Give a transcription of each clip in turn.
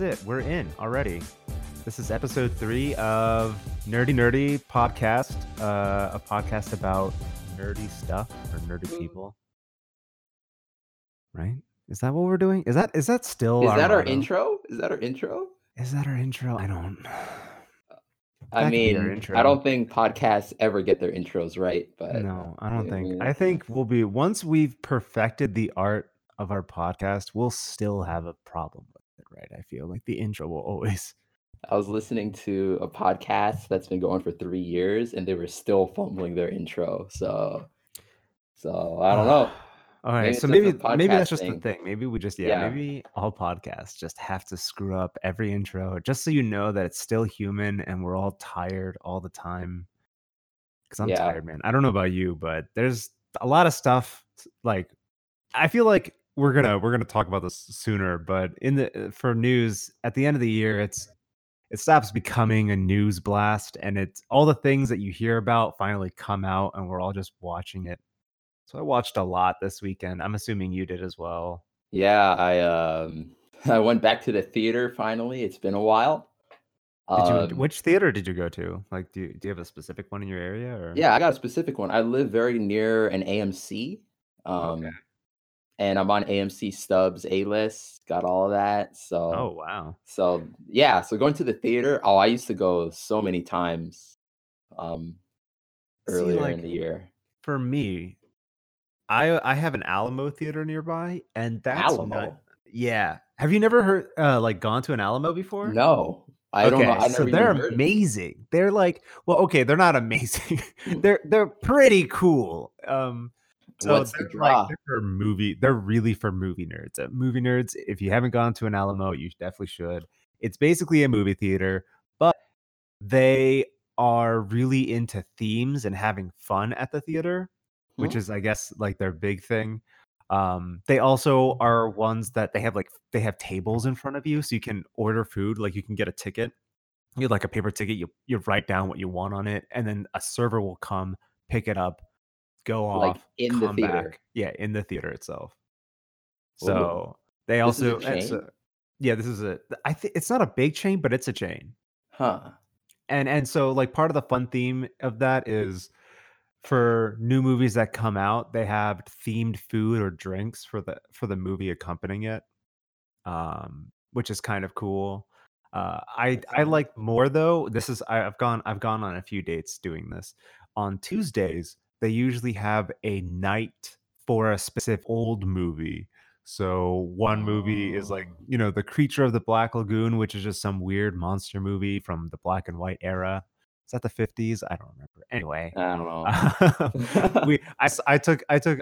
that's it. We're in already. This is episode 3 of Nerdy Podcast, a podcast about nerdy stuff for nerdy people. Right? Is that what we're doing? Is that still? Is that our intro? I don't. I don't think podcasts ever get their intros right. But no, I don't think. I think we'll be, once we've perfected the art of our podcast, we'll still have a problem with it, right? I feel like the intro will always. I was listening to a podcast that's been going for 3 years, and they were still fumbling their intro. So I don't know. All right, maybe that's just the thing. Maybe we just maybe all podcasts just have to screw up every intro, just so you know that it's still human and we're all tired all the time. Because I'm tired, man. I don't know about you, but there's a lot of stuff. Like, I feel like we're gonna talk about this sooner, but for news at the end of the year, it stops becoming a news blast, and it's all the things that you hear about finally come out, and we're all just watching it. So I watched a lot this weekend. I'm assuming you did as well. Yeah, I went back to the theater finally. It's been a while. Which theater did you go to? Like, do you have a specific one in your area? Or? Yeah, I got a specific one. I live very near an AMC. Okay. And I'm on AMC Stubs A-List. Got all of that. So. Oh, wow. So, yeah. So going to the theater. Oh, I used to go so many times earlier in the year. For me... I have an Alamo theater nearby, and that's Alamo. Yeah. Have you never heard gone to an Alamo before? No, I don't know. So they're amazing. They're like, well, okay, they're not amazing. they're pretty cool. So they're really for movie nerds. Movie nerds, if you haven't gone to an Alamo, you definitely should. It's basically a movie theater, but they are really into themes and having fun at the theater, which is, I guess, like their big thing. They also are ones that they have tables in front of you, so you can order food. Like, you can get a ticket, you get like a paper ticket. You write down what you want on it, and then a server will come, pick it up, go off, come the theater. Back. Yeah, in the theater itself. So they also, this is a. I think it's not a big chain, but it's a chain. Huh. And so like part of the fun theme of that is. For new movies that come out, they have themed food or drinks for the movie accompanying it, which is kind of cool. I like more though. This is I've gone on a few dates doing this. On Tuesdays, they usually have a night for a specific old movie. So one movie is like, you know, The Creature of the Black Lagoon, which is just some weird monster movie from the black and white era. Is that the 50s? I don't remember. Anyway, I don't know.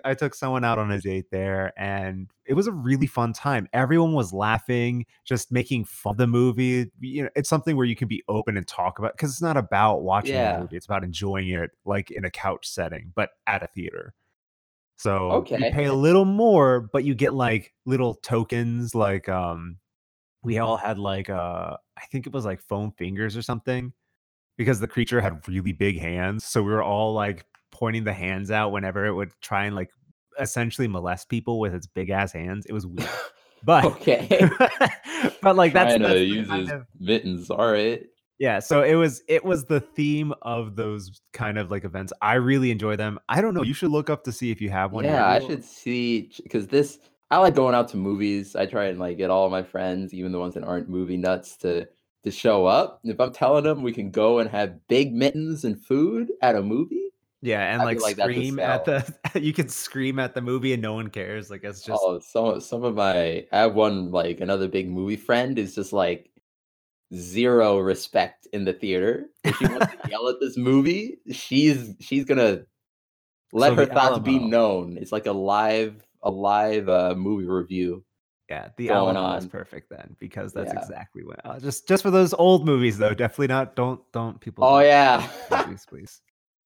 I took someone out on a date there, and it was a really fun time. Everyone was laughing, just making fun of the movie. You know, it's something where you can be open and talk about, because it's not about watching the movie; it's about enjoying it, like in a couch setting, but at a theater. So you pay a little more, but you get like little tokens. Like we all had like I think it was like foam fingers or something. Because the creature had really big hands, so we were all like pointing the hands out whenever it would try and like essentially molest people with its big ass hands. It was weird, but but like that's to use his mittens. All right, yeah. So it was the theme of those kind of like events. I really enjoy them. I don't know. You should look up to see if you have one. Yeah, I should see because this. I like going out to movies. I try and like get all my friends, even the ones that aren't movie nuts, to show up. If I'm telling them we can go and have big mittens and food at a movie, and like scream at the you can scream at the movie and no one cares. Like, it's just some of my I have one like another big movie friend is just like zero respect in the theater. If she wants to yell at this movie, she's gonna let her thoughts be known. It's like a live movie review. Yeah, the Alamo is perfect then, because that's exactly what. Just for those old movies though, definitely not. Don't people. Oh yeah, please.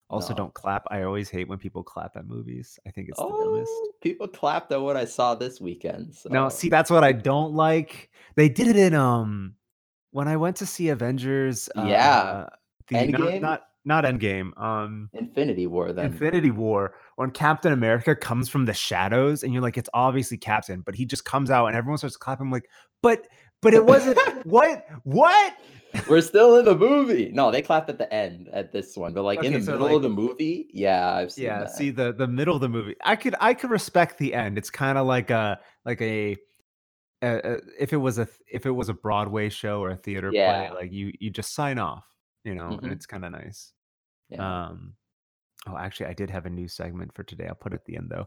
Also, don't clap. I always hate when people clap at movies. I think it's the dumbest. People clapped at what I saw this weekend. So. No, see, that's what I don't like. They did it in when I went to see Avengers. Endgame. Not Endgame. Infinity War. Then Infinity War, when Captain America comes from the shadows, and you're like, it's obviously Captain, but he just comes out, and everyone starts clapping. I'm like, but But it wasn't. What? We're still in the movie. No, they clapped at the end at this one, but like okay, in the middle of the movie, yeah, I've seen that. See the middle of the movie, I could respect the end. It's kind of like a if it was a Broadway show or a theater play, like you just sign off, you know, and it's kind of nice. Yeah. Oh, actually, I did have a new segment for today. I'll put it at the end, though.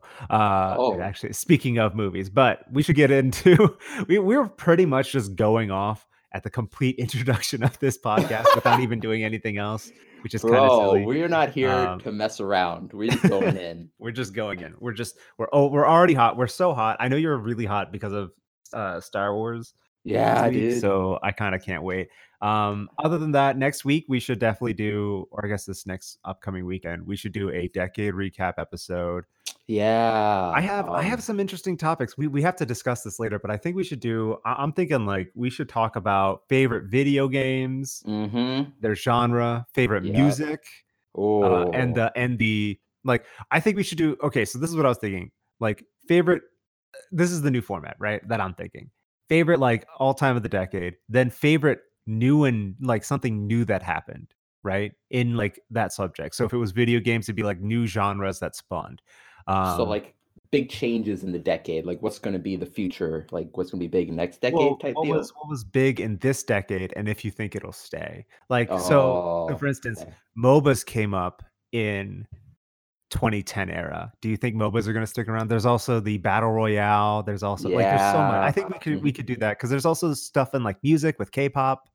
Actually, speaking of movies, but we should get into... We're pretty much just going off at the complete introduction of this podcast without even doing anything else, which is kind of silly. We're not here to mess around. We're just going in. We're just going in. We're already hot. We're so hot. I know you're really hot because of Star Wars. Yeah, dude. So I kind of can't wait. Other than that, next week we should definitely do, or I guess this next upcoming weekend, we should do a decade recap episode. Yeah, I have some interesting topics. We have to discuss this later, but I think we should do. I'm thinking like we should talk about favorite video games, their genre, favorite music, and the like. I think we should do. Okay, so this is what I was thinking. Like favorite. This is the new format, right? That I'm thinking. Favorite like all time of the decade, then favorite new and like something new that happened, right? In like that subject. So if it was video games, it'd be like new genres that spawned. So like big changes in the decade, like what's going to be the future, like what's going to be big next decade type deal. What was big in this decade, and if you think it'll stay, like so. For instance, MOBAs came up in 2010 era. Do you think MOBAs are going to stick around? There's also the battle royale. There's also like there's so much. I think we could do that because there's also stuff in like music with K-pop.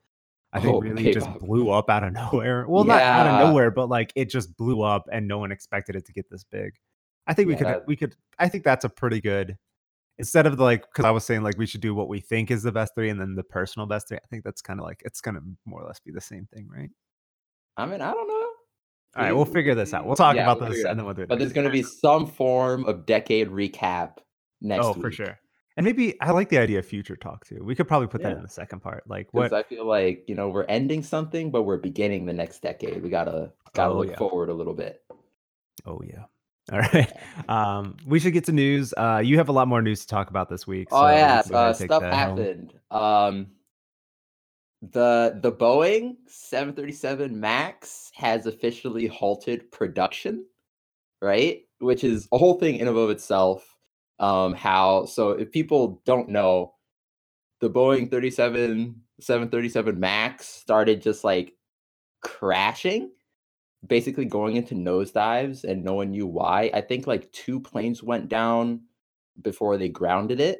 I think really K-pop just blew up out of nowhere. Well, not out of nowhere, but like it just blew up and no one expected it to get this big. I think we could. I think that's a pretty good. Instead of like, because I was saying like we should do what we think is the best three and then the personal best three. I think that's kind of like it's going to more or less be the same thing, right? I mean, I don't know. All right, we'll figure this out. We'll talk about this, and then we'll do it. But there's going to be some form of decade recap next week. Oh, for sure. And maybe I like the idea of future talk too. We could probably put that in the second part. Like what? I feel like we're ending something, but we're beginning the next decade. We gotta look forward a little bit. Oh yeah. All right. We should get to news. You have a lot more news to talk about this week. So stuff happened. The Boeing 737 MAX has officially halted production, right? Which is a whole thing in and of itself. So if people don't know, the Boeing 737 MAX started just like crashing, basically going into nosedives, and no one knew why. I think like two planes went down before they grounded it.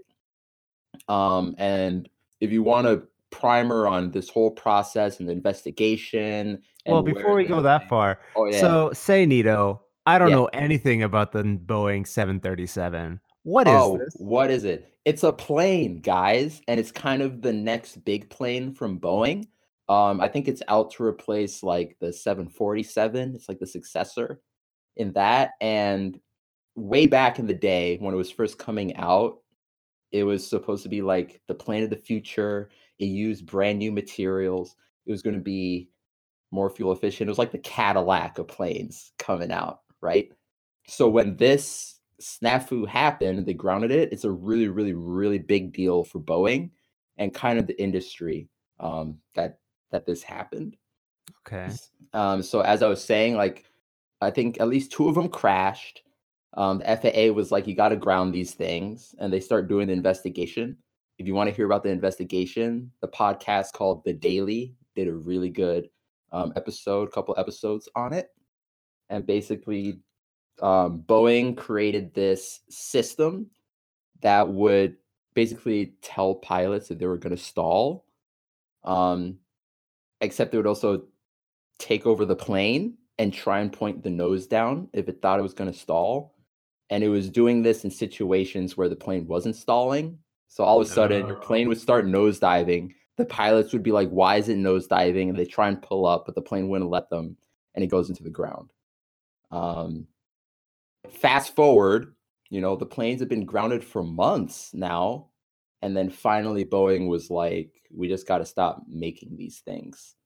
And if you want to primer on this whole process and the investigation. And well, before we go that far, so say Nito, I don't know anything about the Boeing 737. What is this? What is it? It's a plane, guys, and it's kind of the next big plane from Boeing. I think it's out to replace like the 747. It's like the successor in that. And way back in the day when it was first coming out, it was supposed to be like the plane of the future. It used brand new materials. It was going to be more fuel efficient. It was like the Cadillac of planes coming out, right? So when this snafu happened, they grounded it. It's a really, really, really big deal for Boeing and kind of the industry that this happened. Okay. So as I was saying, like I think at least two of them crashed. The FAA was like, you got to ground these things, and they start doing the investigation. If you want to hear about the investigation, the podcast called The Daily did a really good couple episodes on it. And basically, Boeing created this system that would basically tell pilots that they were going to stall, except it would also take over the plane and try and point the nose down if it thought it was going to stall. And it was doing this in situations where the plane wasn't stalling. So all of a sudden, your plane would start nosediving. The pilots would be like, why is it nosediving? And they try and pull up, but the plane wouldn't let them, and it goes into the ground. Fast forward, the planes have been grounded for months now. And then finally, Boeing was like, we just got to stop making these things,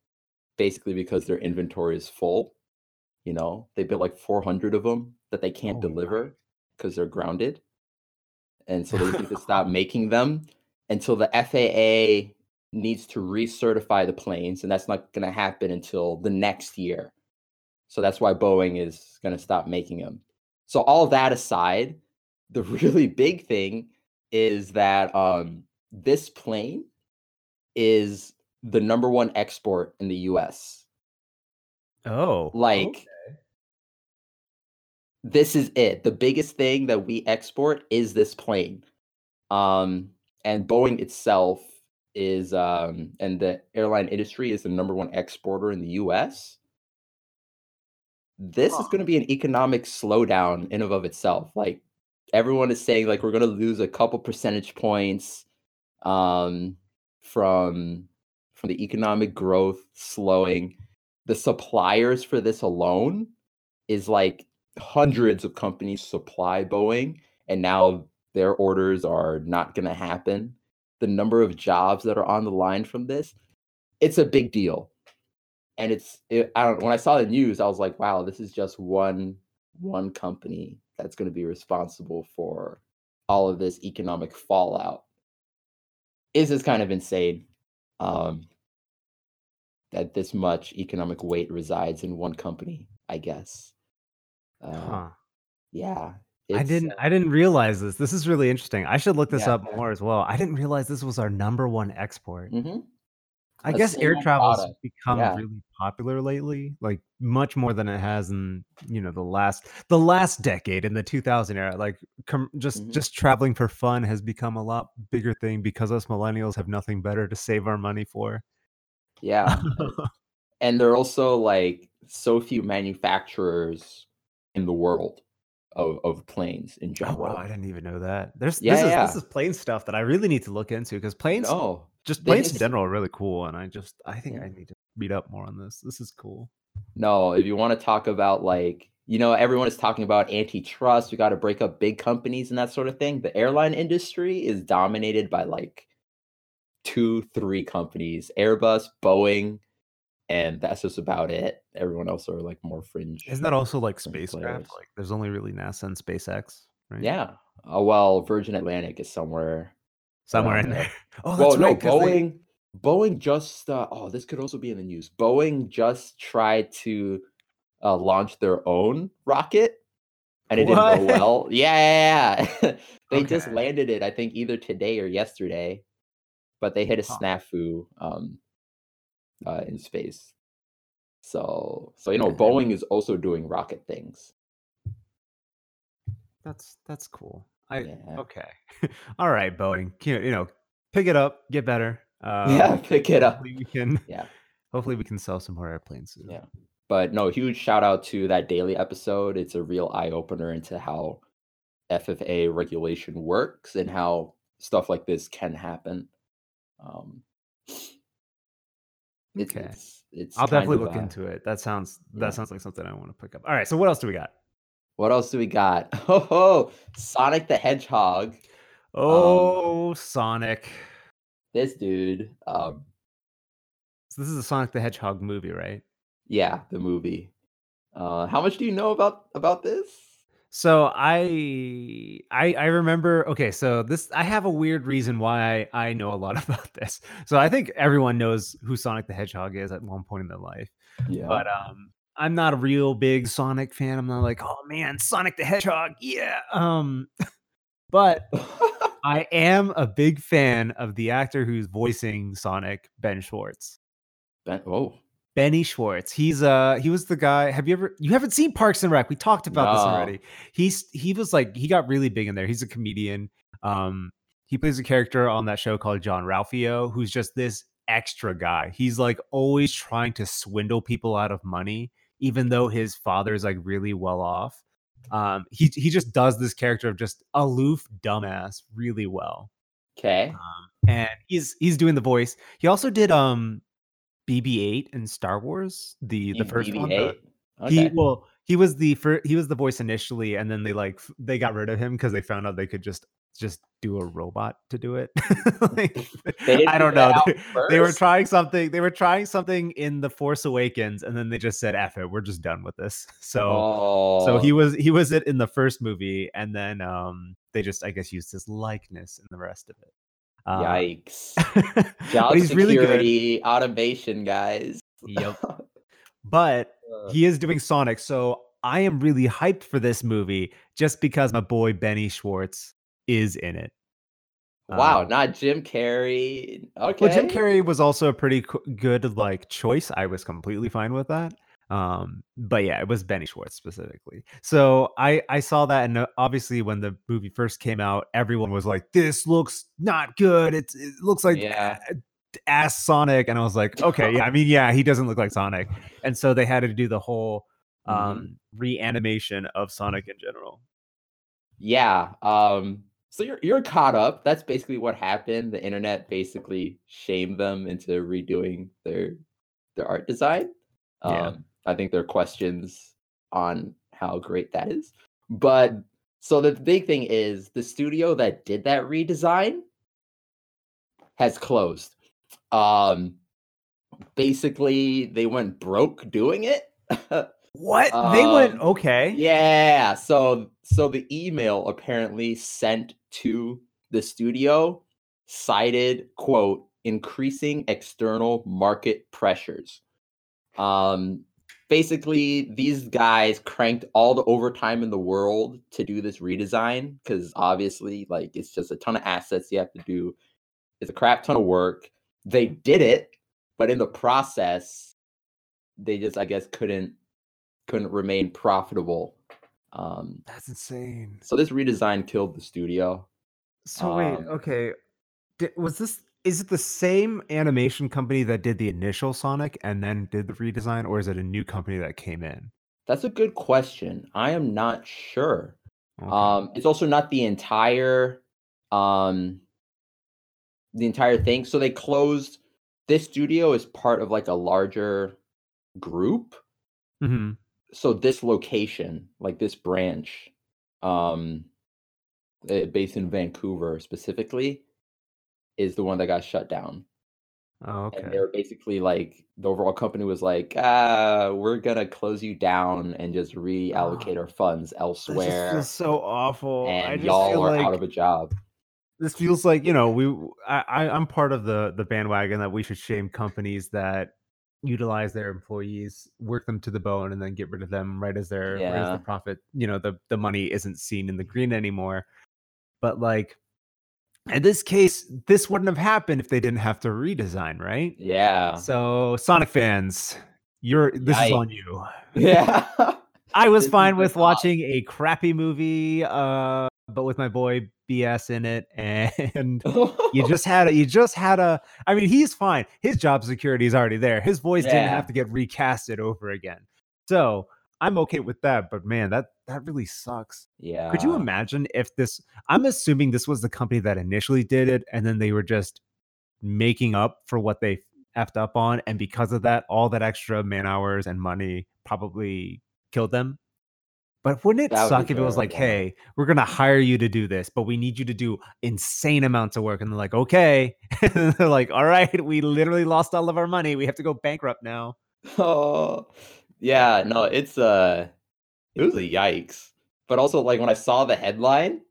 basically because their inventory is full. They built like 400 of them that they can't deliver because they're grounded. And so they need to stop making them until the FAA needs to recertify the planes, and that's not going to happen until the next year. So that's why Boeing is going to stop making them. So all that aside, the really big thing is that this plane is the number one export in the U.S. Oh, like okay. This is it. The biggest thing that we export is this plane. And Boeing itself is, and the airline industry is the number one exporter in the U.S. This is going to be an economic slowdown in and of itself. Like everyone is saying, like we're going to lose a couple percentage points from the economic growth slowing. The suppliers for this alone is like hundreds of companies supply Boeing, and now their orders are not going to happen. The number of jobs that are on the line from this, it's a big deal. And when I saw the news, I was like, wow, this is just one company that's going to be responsible for all of this economic fallout. This is kind of insane that this much economic weight resides in one company, I guess. Yeah. I didn't realize this. This is really interesting. I should look this up more as well. I didn't realize this was our number one export. Mm-hmm. I guess air travel has become really popular lately, like much more than it has in, you know, the last decade in the 2000 era. Like just traveling for fun has become a lot bigger thing because us millennials have nothing better to save our money for. Yeah. And there are also like so few manufacturers in the world of planes in general. Oh, wow, I didn't even know that. This is plane stuff that I really need to look into because planes. Oh. Just planes in general are really cool, and I think I need to read up more on this. This is cool. No, if you want to talk about like, you know, everyone is talking about antitrust. We got to break up big companies and that sort of thing. The airline industry is dominated by like 2-3 companies: Airbus, Boeing, and that's just about it. Everyone else are like more fringe. Isn't that also like spacecraft? Like, there's only really NASA and SpaceX, right? Yeah. Oh, well, Virgin Atlantic is somewhere in there. Oh, that's right. Boeing just this could also be in the news. Boeing just tried to launch their own rocket, and it didn't go well. Yeah. They just landed it, I think, either today or yesterday, but they hit a snafu in space. So you know, Boeing is also doing rocket things. That's cool. Okay. All right, Boeing. You know, pick it up, get better. Pick it up. Hopefully we can sell some more airplanes soon. Yeah. But no, huge shout out to that daily episode. It's a real eye opener into how FFA regulation works and how stuff like this can happen. I'll definitely look into it. That sounds like something I want to pick up. All right, so what else do we got? Oh, Sonic the Hedgehog. Oh, Sonic. This dude. So this is a Sonic the Hedgehog movie, right? Yeah, the movie. How much do you know about this? So I remember. Okay, so this, I have a weird reason why I know a lot about this. So I think everyone knows who Sonic the Hedgehog is at one point in their life. Yeah. But I'm not a real big Sonic fan. I'm not like, oh man, Sonic the Hedgehog, yeah. But I am a big fan of the actor who's voicing Sonic, Ben Schwartz. Benny Schwartz. He's he was the guy. You haven't seen Parks and Rec? We talked about this already. He got really big in there. He's a comedian. He plays a character on that show called John Ralphio, who's just this extra guy. He's like always trying to swindle people out of money, even though his father is like really well off. He just does this character of just aloof dumbass really well. Okay. And he's doing the voice. He also did BB-8 in Star Wars, the first BB-8? One. Okay. He was the voice initially, and then they got rid of him because they found out they could just do a robot to do it. I don't know. They were trying something in The Force Awakens, and then they just said, F it, we're just done with this. So he was it in the first movie, and then they just, I guess, used his likeness in the rest of it. Yikes. Job security, automation, guys. Yep. But he is doing Sonic, so I am really hyped for this movie just because my boy Benny Schwartz is in it. Wow, not Jim Carrey. Okay. Well, Jim Carrey was also a pretty good choice. I was completely fine with that. But yeah, it was Benny Schwartz specifically. So I saw that, and obviously when the movie first came out, everyone was like, "This looks not good. It looks like ass Sonic." And I was like, "Okay, yeah. I mean, yeah, he doesn't look like Sonic." And so they had to do the whole reanimation of Sonic in general. Yeah. So you're caught up. That's basically what happened. The internet basically shamed them into redoing their art design. I think there are questions on how great that is. But so the big thing is the studio that did that redesign has closed. Basically, they went broke doing it. What? They went, okay. Yeah. So the email apparently sent to the studio cited, quote, increasing external market pressures. Basically, these guys cranked all the overtime in the world to do this redesign because obviously, it's just a ton of assets you have to do. It's a crap ton of work. They did it, but in the process, they just, I guess, couldn't remain profitable. That's insane. So this redesign killed the studio. So wait, okay, is it the same animation company that did the initial Sonic and then did the redesign, or is it a new company that came in? That's a good question. I am not sure. Okay. It's also not the entire thing. So they closed. This studio is part of a larger group. Mm-hmm. So this location, this branch, based in Vancouver specifically, is the one that got shut down. Oh, okay. And they were basically the overall company was we're gonna close you down and just reallocate our funds elsewhere. This is just so awful. And I just y'all are out of a job. This feels I'm part of the bandwagon that we should shame companies that utilize their employees, work them to the bone, and then get rid of them right as they're right as the profit, the money isn't seen in the green anymore. But in this case, this wouldn't have happened if they didn't have to redesign, right? Yeah. So Sonic fans, this is on you. Yeah. I was fine with watching a crappy movie, but with my boy BS in it, and you just had a. I mean, he's fine. His job security is already there. His voice didn't have to get recasted over again. So I'm okay with that. But man, that really sucks. Yeah. Could you imagine if this? I'm assuming this was the company that initially did it, and then they were just making up for what they effed up on, and because of that, all that extra man hours and money probably killed them. But wouldn't it suck if it was hey, we're going to hire you to do this, but we need you to do insane amounts of work. And they're like, okay. And they're like, all right, we literally lost all of our money. We have to go bankrupt now. Oh, yeah. No, it was a yikes. But also, when I saw the headline,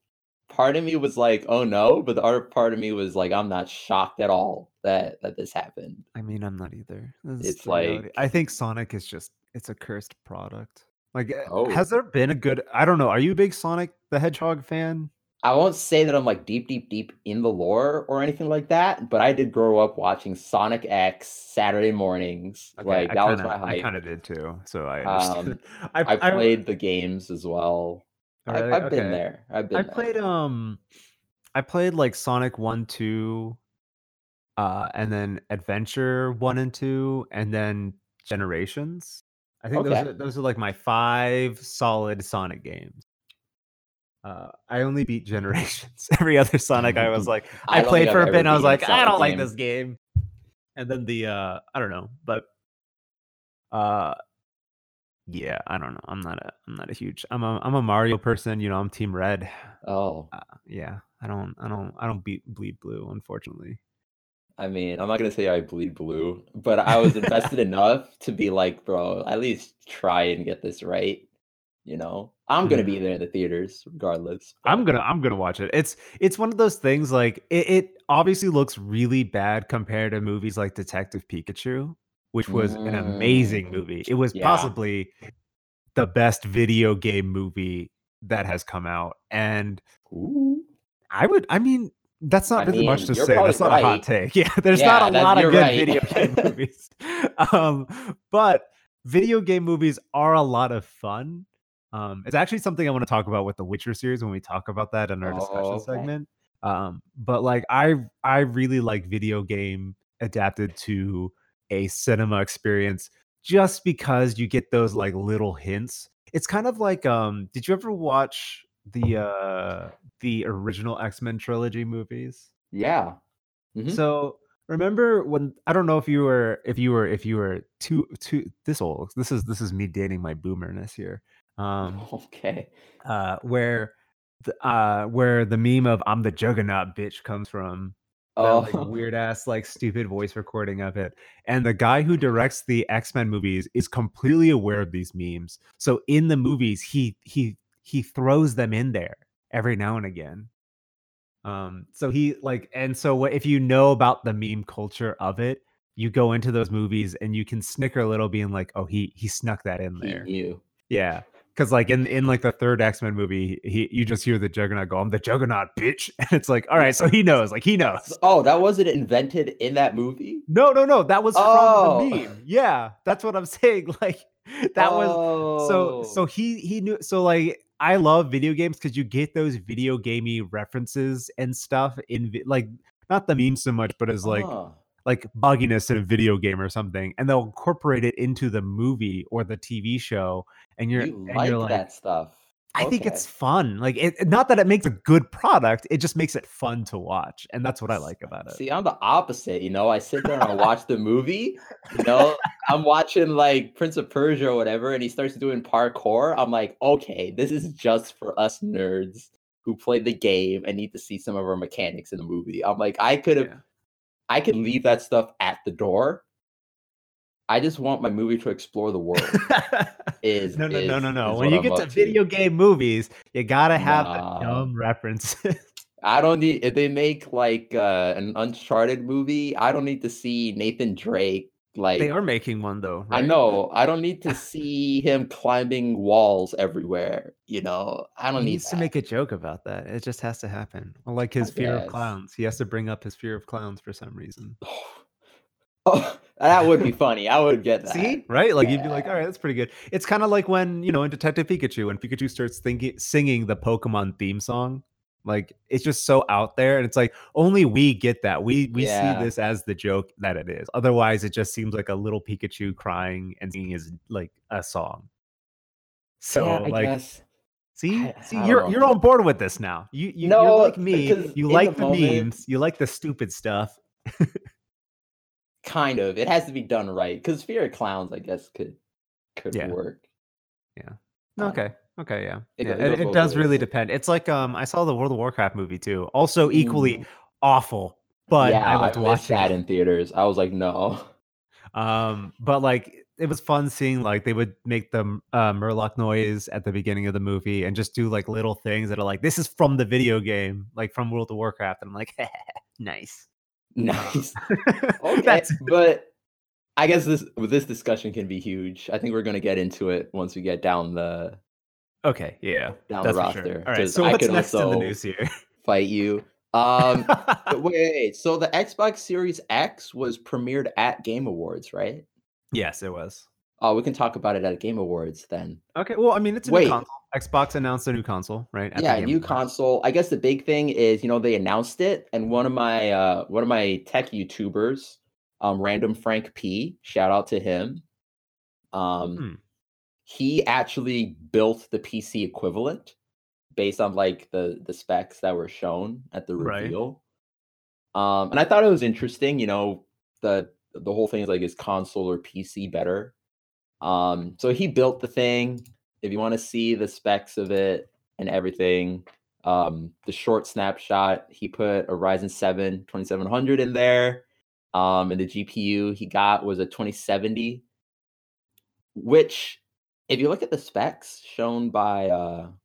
part of me was like, oh, no. But the other part of me was like, I'm not shocked at all that this happened. I mean, I'm not either. It's I think Sonic is just, it's a cursed product. Has there been a good... I don't know. Are you a big Sonic the Hedgehog fan? I won't say that I'm deep in the lore or anything like that, but I did grow up watching Sonic X Saturday mornings. Okay, was my hype. I kind of did too, so I understood. I played the games as well. Really? I've been there. I played Sonic 1, 2, and then Adventure 1 and 2, and then Generations. I think those are my 5 solid Sonic games. I only beat Generations. Every other Sonic, I was like, I played for a bit, and I was like, I don't like this game. And then I don't know, but yeah, I don't know. I'm a Mario person. I'm Team Red. Oh, yeah. I don't bleed blue, unfortunately. I mean, I'm not going to say I bleed blue, but I was invested enough to be bro, at least try and get this right. You know, I'm gonna be there in the theaters regardless. But I'm gonna watch it. It's one of those things, like it obviously looks really bad compared to movies like Detective Pikachu, which was an amazing movie. It was possibly the best video game movie that has come out. And that's not really much to say. That's not a hot take. Yeah, there's not a lot of good video game movies. But video game movies are a lot of fun. It's actually something I want to talk about with the Witcher series when we talk about that in our discussion segment. But like I really like video game adapted to a cinema experience just because you get those like little hints. It's kind of like did you ever watch the original X-Men trilogy movies? Yeah. Mm-hmm. So remember when I don't know if you were too this old. This is me dating my boomerness here. Where the meme of "I'm the Juggernaut, bitch" comes from. Like, weird ass like stupid voice recording of it. And the guy who directs the X-Men movies is completely aware of these memes, so in the movies he throws them in there every now and again. So if you know about the meme culture of it, you go into those movies and you can snicker a little, being like, oh, he snuck that in there. Yeah, because like in like the third X-Men movie, you just hear the Juggernaut go, "I'm the Juggernaut, bitch," and it's like, all right, so he knows. Oh, that wasn't invented in that movie? No, that was from the meme. Yeah, that's what I'm saying. Like that was so he knew. So like I love video games because you get those video gamey references and stuff in like not the meme so much, but as like bugginess in a video game or something, and they'll incorporate it into the movie or the TV show, and you're like that stuff. I think it's fun. Like, it, not that it makes a good product, it just makes it fun to watch, and that's what I like about it. See, I'm the opposite. You know, I sit there and I watch the movie. You know, I'm watching like Prince of Persia or whatever, and he starts doing parkour. I'm like, okay, this is just for us nerds who play the game and need to see some of our mechanics in the movie. I'm like, I could leave that stuff at the door. I just want my movie to explore the world. No. When you get to video game movies, you gotta have the dumb references. I don't need, if they make like an Uncharted movie, I don't need to see Nathan Drake. Like they are making one though, right? I know. I don't need to see him climbing walls everywhere. You know, I don't need to make a joke about that. It just has to happen. Like his fear of clowns. He has to bring up his fear of clowns for some reason. Oh, that would be funny. I would get that. See, right? Like you'd be like, all right, that's pretty good. It's kind of like when, you know, in Detective Pikachu, when Pikachu starts singing the Pokemon theme song. Like it's just so out there, and it's like only we get that. We see this as the joke that it is. Otherwise, it just seems like a little Pikachu crying and singing is like a song. So yeah, I guess, you're on board with this now. You're like me. You like the memes. You like the stupid stuff. Kind of. It has to be done right because fear of clowns, I guess, could work. Yeah. Okay. Okay, yeah. It does really depend. It's like I saw the World of Warcraft movie too. Also equally awful, but I loved watching that in theaters. I was like, no. But like it was fun seeing like they would make the Murloc noise at the beginning of the movie and just do like little things that are like, this is from the video game, like from World of Warcraft, and I'm like, nice. Okay, but I guess this discussion can be huge. I think we're gonna get into it once we get down the. Okay, yeah. Down the roster. Sure. All right, so what's next in the news here? Fight you. Wait, so the Xbox Series X was premiered at Game Awards, right? Yes, it was. Oh, we can talk about it at Game Awards then. Okay, well, I mean, it's a new console. Xbox announced a new console, right? Console. I guess the big thing is, you know, they announced it, and one of my tech YouTubers, Random Frank P, shout out to him. He actually built the PC equivalent based on like the specs that were shown at the reveal. Right. And I thought it was interesting, you know, the whole thing is like, is console or PC better? So he built the thing. If you want to see the specs of it and everything, the short snapshot, he put a Ryzen 7 2700 in there. And the GPU he got was a 2070, which if you look at the specs shown by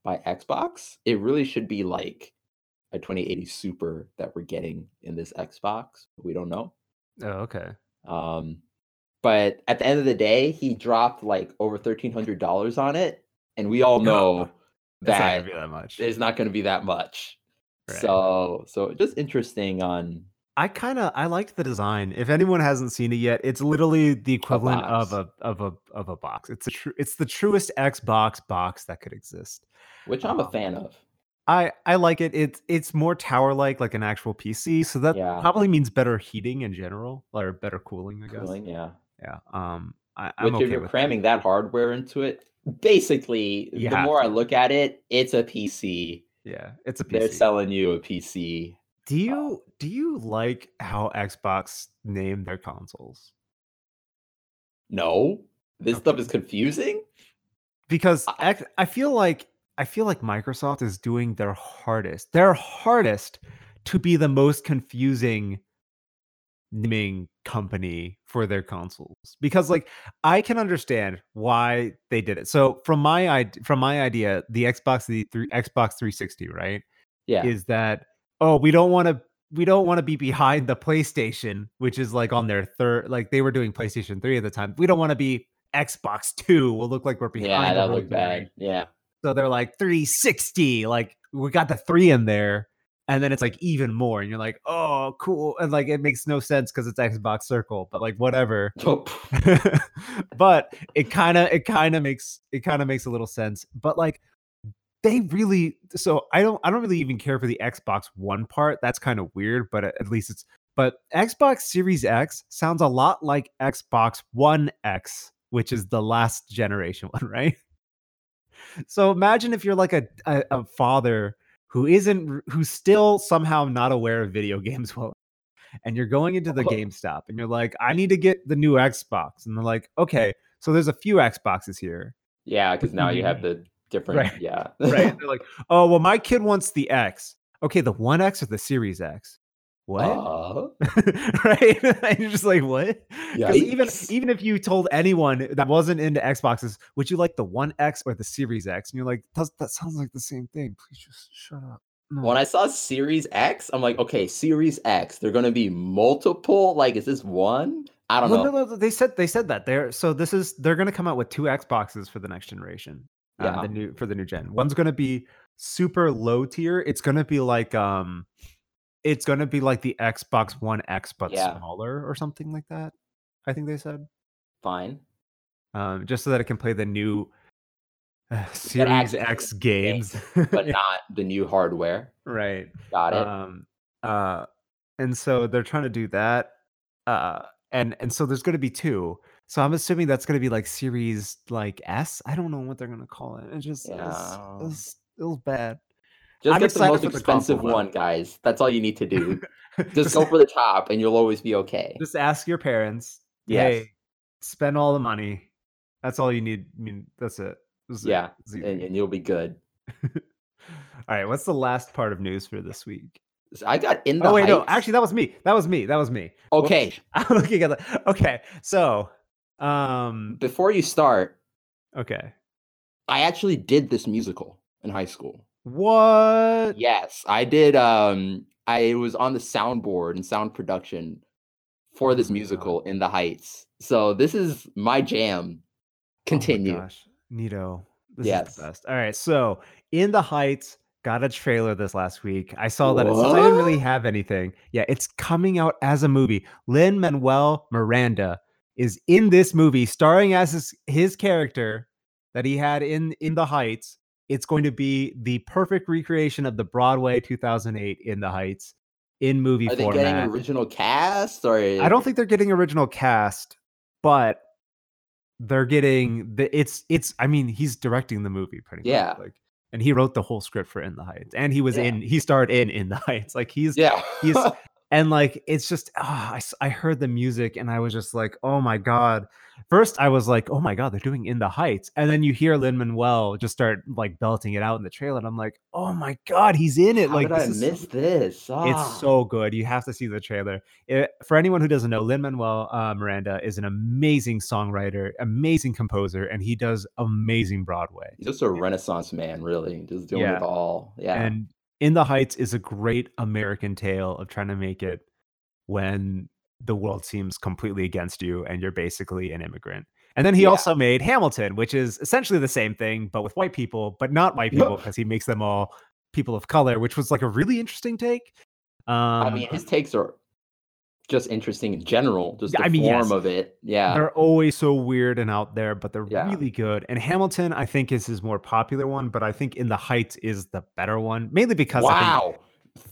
Xbox, it really should be like a 2080 Super that we're getting in this Xbox. We don't know. Oh, okay. But at the end of the day, he dropped like over $1,300 on it, and we all know that it's not going to be that much. Right. So just interesting on. I liked the design. If anyone hasn't seen it yet, it's literally the equivalent of a box. It's the truest Xbox box that could exist, which I'm a fan of. I like it. It's more tower like an actual PC, so that probably means better heating in general, or better cooling, I guess. Cooling, yeah. I'm okay if you're cramming that hardware into it, basically, the more I look at it, it's a PC. Yeah, it's a PC. They're selling you a PC. Do you like how Xbox named their consoles? No, this stuff is confusing. Because I feel like Microsoft is doing their hardest to be the most confusing naming company for their consoles. Because like I can understand why they did it. So from my idea, the Xbox, Xbox 360, right? Yeah, is that. Oh, we don't want to be behind the PlayStation, which is like on their third, like they were doing PlayStation 3 at the time. We don't want to be Xbox 2. We'll look like we're behind. Yeah, that'll look bad. Yeah. So they're like 360, like we got the 3 in there, and then it's like even more, and you're like, oh, cool, and like it makes no sense because it's Xbox Circle, but like whatever. Oh. But it kind of makes a little sense, but like. They really, so I don't really even care for the Xbox One part. That's kind of weird, but at least but Xbox Series X sounds a lot like Xbox One X, which is the last generation one, right? So imagine if you're like a father who's still somehow not aware of video games well, and you're going into the GameStop and you're like, I need to get the new Xbox. And they're like, okay, so there's a few Xboxes here. Yeah, because now you have the different, right. Yeah. Right. They're like, oh, well, my kid wants the X. Okay, the 1X or the Series X? What? Right? And you're just like, what? Because even if you told anyone that wasn't into Xboxes, would you like the 1X or the Series X? And you're like, that sounds like the same thing. Please just shut up. No. When I saw Series X, I'm like, okay, Series X. They're going to be multiple. Like, is this one? I don't know. No, they said that. They're going to come out with 2 Xboxes for the next generation. Yeah. For the new gen. One's going to be super low tier. It's going to be like the Xbox One X, but smaller or something like that. I think they said. Fine. Just so that it can play the new Series X games, but not the new hardware. Right. Got it. And so they're trying to do that. And so there's going to be 2. So I'm assuming that's going to be like Series like S. I don't know what they're going to call it. It just it was bad. Just get the most expensive one, guys. That's all you need to do. Just go for the top, and you'll always be okay. Just ask your parents. Yes. Hey, spend all the money. That's all you need. I mean, that's it. And you'll be good. All right. What's the last part of news for this week? I got in the. Oh wait, heights. No. Actually, that was me. Okay. I'm looking at the. Okay, so. Before you start, okay, I actually did this musical in high school. What? Yes, I did. I was on the soundboard and sound production for this musical in the Heights. So this is my jam. Continue. Oh my gosh, Nito. This is the best. All right, so in the Heights got a trailer this last week. I saw that since I didn't really have anything. Yeah, it's coming out as a movie. Lin-Manuel Miranda is in this movie starring as his character that he had in the Heights. It's going to be the perfect recreation of the Broadway 2008 in the Heights in movie format. Are they getting original cast? Or I don't think they're getting original cast, but they're getting he's directing the movie pretty much. Like, and he wrote the whole script for In the Heights, and he starred in the Heights. Like he's And like, it's just, I heard the music and I was just like, oh my God. First I was like, oh my God, they're doing In the Heights. And then you hear Lin-Manuel just start like belting it out in the trailer. And I'm like, oh my God, he's in it. How like, did I miss this? Oh. It's so good. You have to see the trailer. For anyone who doesn't know, Lin-Manuel Miranda is an amazing songwriter, amazing composer, and he does amazing Broadway. He's just a renaissance man, really. Just doing it all. Yeah. And In the Heights is a great American tale of trying to make it when the world seems completely against you and you're basically an immigrant. And then he also made Hamilton, which is essentially the same thing, but with white people, but not white people because he makes them all people of color, which was like a really interesting take. I mean, his takes are just interesting in general, just the form of it. Yeah. They're always so weird and out there, but they're really good. And Hamilton, I think, is his more popular one, but I think In the Heights is the better one, mainly because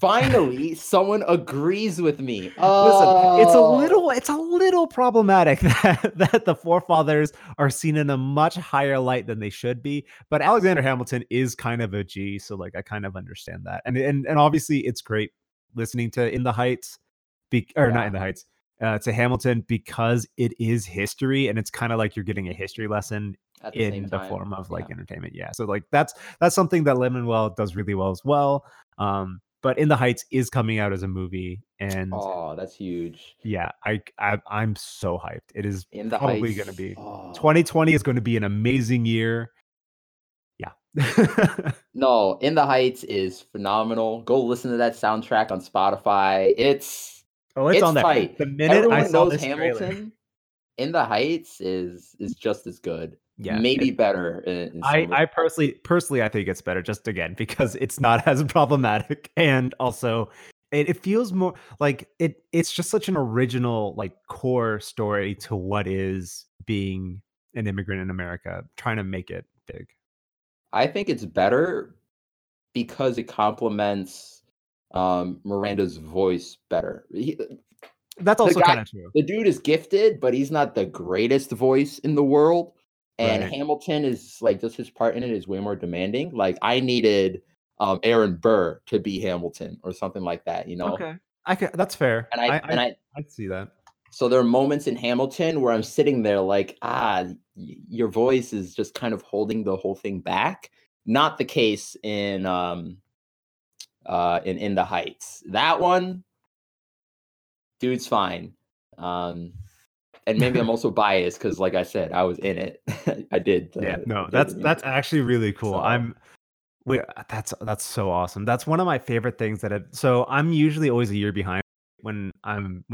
finally, someone agrees with me. Oh. Listen, it's a little problematic that the forefathers are seen in a much higher light than they should be. But Alexander Hamilton is kind of a G, so like I kind of understand that. And obviously it's great listening to In the Heights not In the Heights to Hamilton because it is history, and it's kind of like you're getting a history lesson in the form of like entertainment. Yeah, so like that's something that Lin-Manuel does really well as well. But In the Heights is coming out as a movie, and oh, that's huge. Yeah, I'm so hyped. It is probably going to be 2020 is going to be an amazing year. Yeah. No, In the Heights is phenomenal. Go listen to that soundtrack on Spotify. It's on there. Tight. The minute everyone knows Hamilton, trailer. In the Heights is just as good. Yeah, maybe better. I personally, I think it's better. Just again because it's not as problematic, and also it feels more like it. It's just such an original, like core story to what is being an immigrant in America, trying to make it big. I think it's better because it complements Miranda's voice better. That's also kind of true. The dude is gifted, but he's not the greatest voice in the world. And Hamilton is like just his part in it is way more demanding. Like I needed Aaron Burr to be Hamilton or something like that, you know? Okay, that's fair. And I see that. So there are moments in Hamilton where I'm sitting there like, your voice is just kind of holding the whole thing back. Not the case in the Heights. That one, dude's fine. And maybe I'm also biased because, like I said, I was in it. I did. That's actually really cool. So, that's so awesome. That's one of my favorite things so I'm usually always a year behind when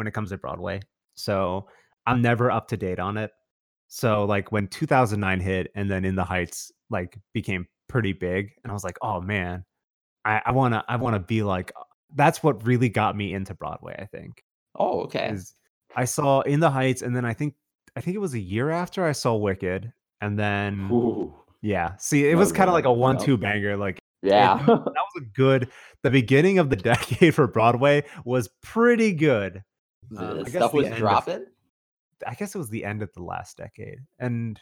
it comes to Broadway. So I'm never up to date on it. So like when 2009 hit and then In the Heights like became pretty big, and I was like, oh man, I wanna be like. That's what really got me into Broadway, I think. Oh, okay. I saw In the Heights, and then I think it was a year after I saw Wicked, and then was kind of like a 1-2 banger. Like that was a good. The beginning of the decade for Broadway was pretty good. I guess stuff was dropping. I guess it was the end of the last decade, and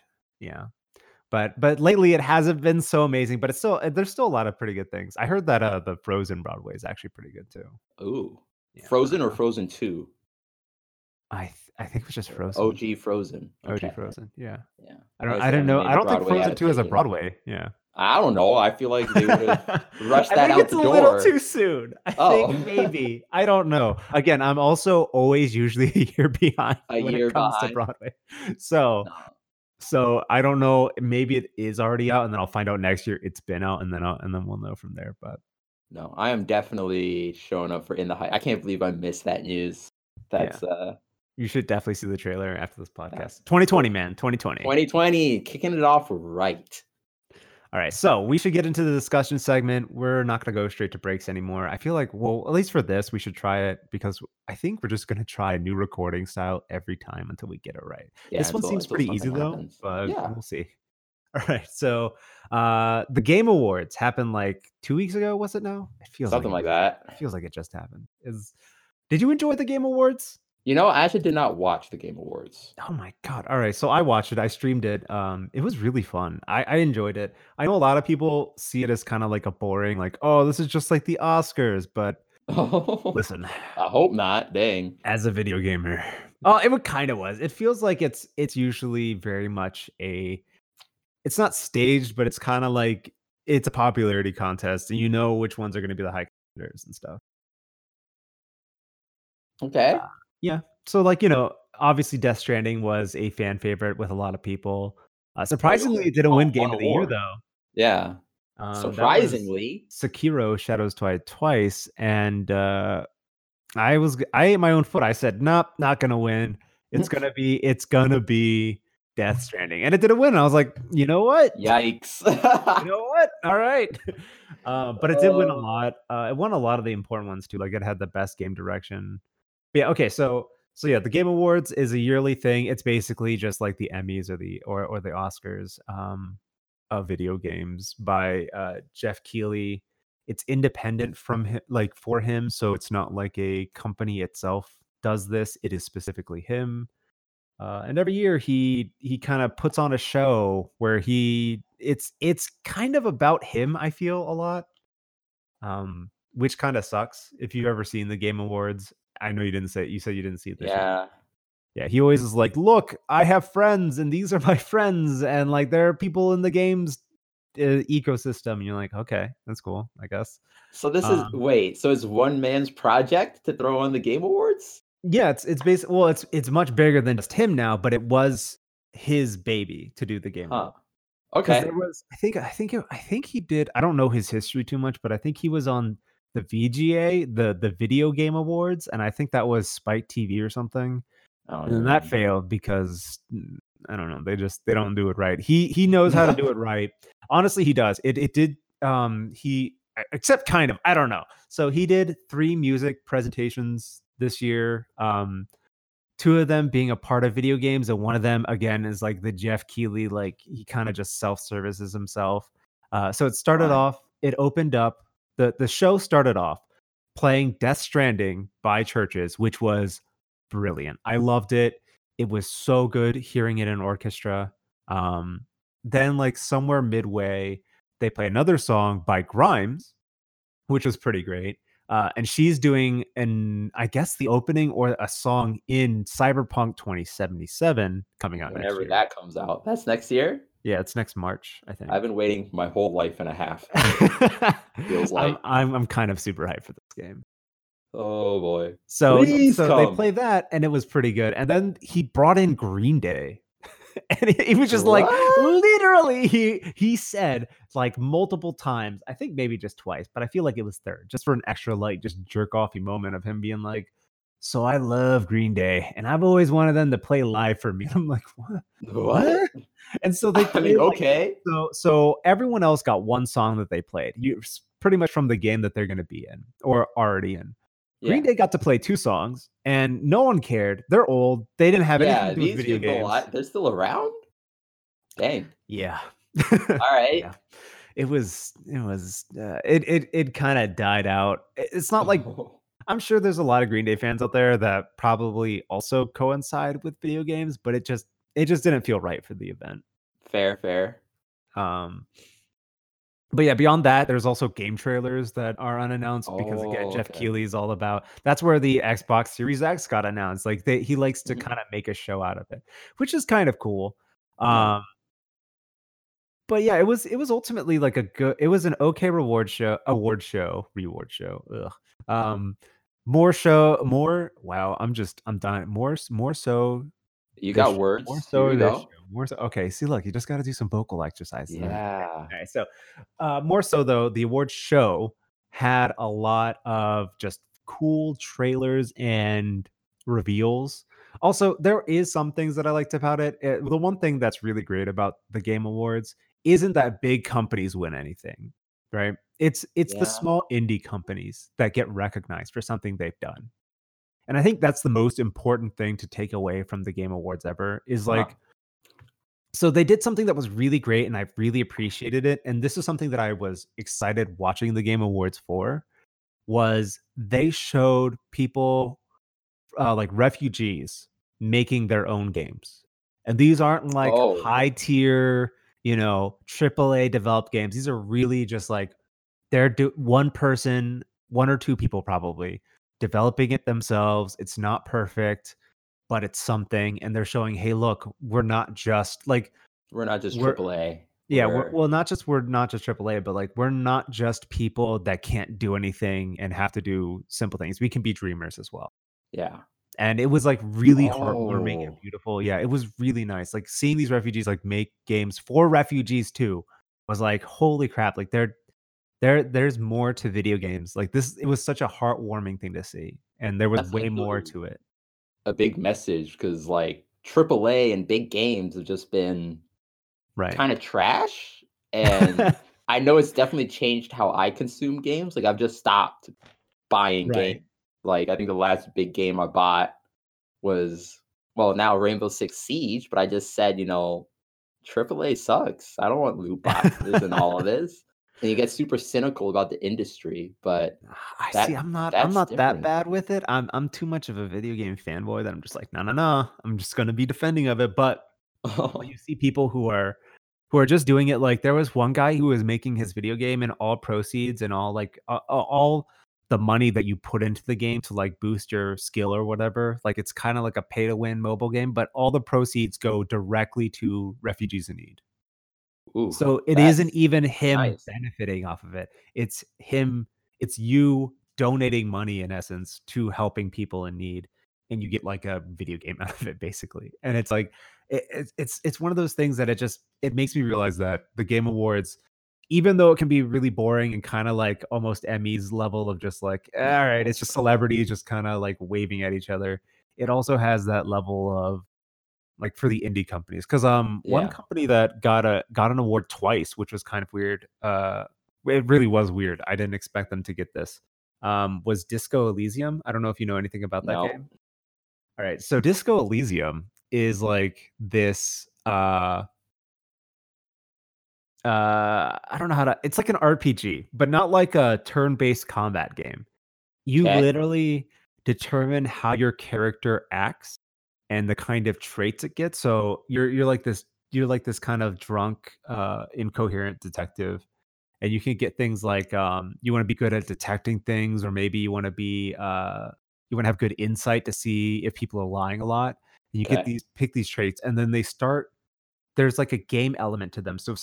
but lately it hasn't been so amazing. But it's still there's still a lot of pretty good things. I heard that the Frozen Broadway is actually pretty good too. Ooh, yeah. Frozen or Frozen 2? I think it was just Frozen. OG Frozen. Okay. OG Frozen. Yeah. I don't know. I don't think Frozen 2 is a Broadway. Yeah. I don't know. I feel like they would have rushed that out the door. I think it's a little too soon. I think maybe. I don't know. Again, I'm also always usually a year behind when it comes to Broadway. So I don't know. Maybe it is already out, and then I'll find out next year it's been out, and then we'll know from there. But no, I am definitely showing up for In the Heights. I can't believe I missed that news. That's You should definitely see the trailer after this podcast. 2020, man. 2020. Kicking it off right. All right. So we should get into the discussion segment. We're not going to go straight to breaks anymore. I feel like, well, at least for this, we should try it because I think we're just going to try a new recording style every time until we get it right. Yeah, this one seems pretty easy, though, but we'll see. All right. So the Game Awards happened like 2 weeks ago. Was it now? It feels something like that. It feels like it just happened. Did you enjoy the Game Awards? You know, I actually did not watch the Game Awards. Oh my God. All right. So I watched it. I streamed it. It was really fun. I enjoyed it. I know a lot of people see it as kind of like a boring, like, oh, this is just like the Oscars, but Oh, listen. I hope not. Dang. As a video gamer. Oh, it kind of was. It feels like it's usually very much a, it's not staged, but it's kind of like it's a popularity contest, and you know which ones are going to be the high contenders and stuff. Okay. Yeah. So, like, you know, obviously Death Stranding was a fan favorite with a lot of people. Surprisingly, it didn't win Game of the Year, though. Yeah. Surprisingly, Sekiro Shadows Die twice, and I ate my own foot. I said, nope, not gonna win. It's gonna be Death Stranding, and it didn't win. I was like, you know what? Yikes! You know what? All right. But it did win a lot. It won a lot of the important ones too. Like, it had the best game direction. But yeah. Okay. So yeah, the Game Awards is a yearly thing. It's basically just like the Emmys or the Oscars. Of video games by Jeff Keighley. It's independent from him, like for him, so it's not like a company itself does this. It is specifically him, and every year he kind of puts on a show where it's kind of about him, I feel, a lot, which kind of sucks. If you've ever seen the Game Awards, I know you said you didn't see it this year. Yeah, he always is like, look, I have friends, and these are my friends, and like there are people in the game's ecosystem. And you're like, okay, that's cool, I guess. So this is so it's one man's project to throw on the Game Awards? Yeah, it's basically, well, it's much bigger than just him now, but it was his baby to do the Game Awards. Okay. There was, I think he did. I don't know his history too much, but I think he was on the VGA, the Video Game Awards, and I think that was Spike TV or something. And that failed because I don't know. They don't do it right. He knows how to do it right. Honestly, he does. It did. He except kind of. I don't know. So he did 3 music presentations this year. 2 of them being a part of video games, and one of them again is like the Jeff Keighley. Like, he kind of just self-services himself. So it started off. It opened up. The show started off playing Death Stranding by Churches, which was brilliant. I loved it. It was so good hearing it in orchestra. Then, like, somewhere midway, they play another song by Grimes, which was pretty great. And she's doing I guess the opening or a song in Cyberpunk 2077 coming out whenever that comes out. That's next year. Yeah, it's next March, I think. I've been waiting my whole life and a half. Feels like I'm kind of super hyped for this game. Oh boy. So they play that, and it was pretty good. And then he brought in Green Day. And he was just what? Like, literally, he said, like, multiple times, I think maybe just twice, but I feel like it was third, just for an extra, like, just jerk-offy moment of him being like, so I love Green Day, and I've always wanted them to play live for me. I'm like, what? And so they played, okay. So everyone else got one song that they played. You pretty much from the game that they're going to be in or already in. Yeah. Green Day got to play 2 songs, and no one cared. They're old. They didn't have anything to do with video games. They're still around? Dang. Yeah. All right. Yeah. It kind of died out. It's not like, I'm sure there's a lot of Green Day fans out there that probably also coincide with video games, but it just didn't feel right for the event. Fair. But yeah, beyond that, there's also game trailers that are unannounced because, again, Jeff Keighley's all about. That's where the Xbox Series X got announced. Like, he likes to kind of make a show out of it, which is kind of cool. But yeah, it was ultimately like a good. It was an okay reward show. Ugh. Wow, I'm dying. More so. You got words. More so, more so. Okay, see, look, you just got to do some vocal exercises. Yeah. Okay, so more so, though, the awards show had a lot of just cool trailers and reveals. Also, there is some things that I liked about it. The one thing that's really great about the Game Awards isn't that big companies win anything, right? It's the small indie companies that get recognized for something they've done. And I think that's the most important thing to take away from the Game Awards ever is like, so they did something that was really great, and I really appreciated it. And this is something that I was excited watching the Game Awards for, was they showed people like refugees making their own games. And these aren't like high tier, you know, AAA developed games. These are really just like one person one or two people probably developing it themselves. It's not perfect, but it's something. And they're showing, hey, look, we're not just AAA. Yeah, we're not just AAA, but like we're not just people that can't do anything and have to do simple things. We can be dreamers as well. Yeah. And it was like really heartwarming and beautiful. Yeah, it was really nice. Like seeing these refugees like make games for refugees too was like, holy crap, like there's more to video games. Like this, it was such a heartwarming thing to see. And there was that's way like more to it. A big message, because like AAA and big games have just been kind of trash, and I know it's definitely changed how I consume games. Like I've just stopped buying games. Like I think the last big game I bought was now Rainbow Six Siege, but I just said, you know, AAA sucks. I don't want loot boxes and all of this. And you get super cynical about the industry, but I'm not different. That bad with it. I'm too much of a video game fanboy that I'm just like, no. I'm just gonna be defending of it, but. Oh. You see people who are just doing it. Like there was one guy who was making his video game, and all proceeds and all like all the money that you put into the game to like boost your skill or whatever. Like it's kind of like a pay to win mobile game, but all the proceeds go directly to refugees in need. Ooh, so it isn't even him benefiting off of it. It's him. It's you donating money in essence to helping people in need. And you get like a video game out of it, basically. And it's like, it's one of those things that it makes me realize that the Game Awards, even though it can be really boring and kind of like almost Emmys level of just like, all right, it's just celebrities just kind of like waving at each other. It also has that level of like for the indie companies. Cause one company that got an award twice, which was kind of weird. It really was weird. I didn't expect them to get this. Was Disco Elysium. I don't know if you know anything about that game. All right, so Disco Elysium is like this, I don't know how to, it's like an RPG, but not like a turn-based combat game. You literally determine how your character acts and the kind of traits it gets. So you're like this kind of drunk, incoherent detective. And you can get things like, you want to be good at detecting things, or maybe you want to be, you want to have good insight to see if people are lying a lot. And you get pick these traits, and then there's like a game element to them. So if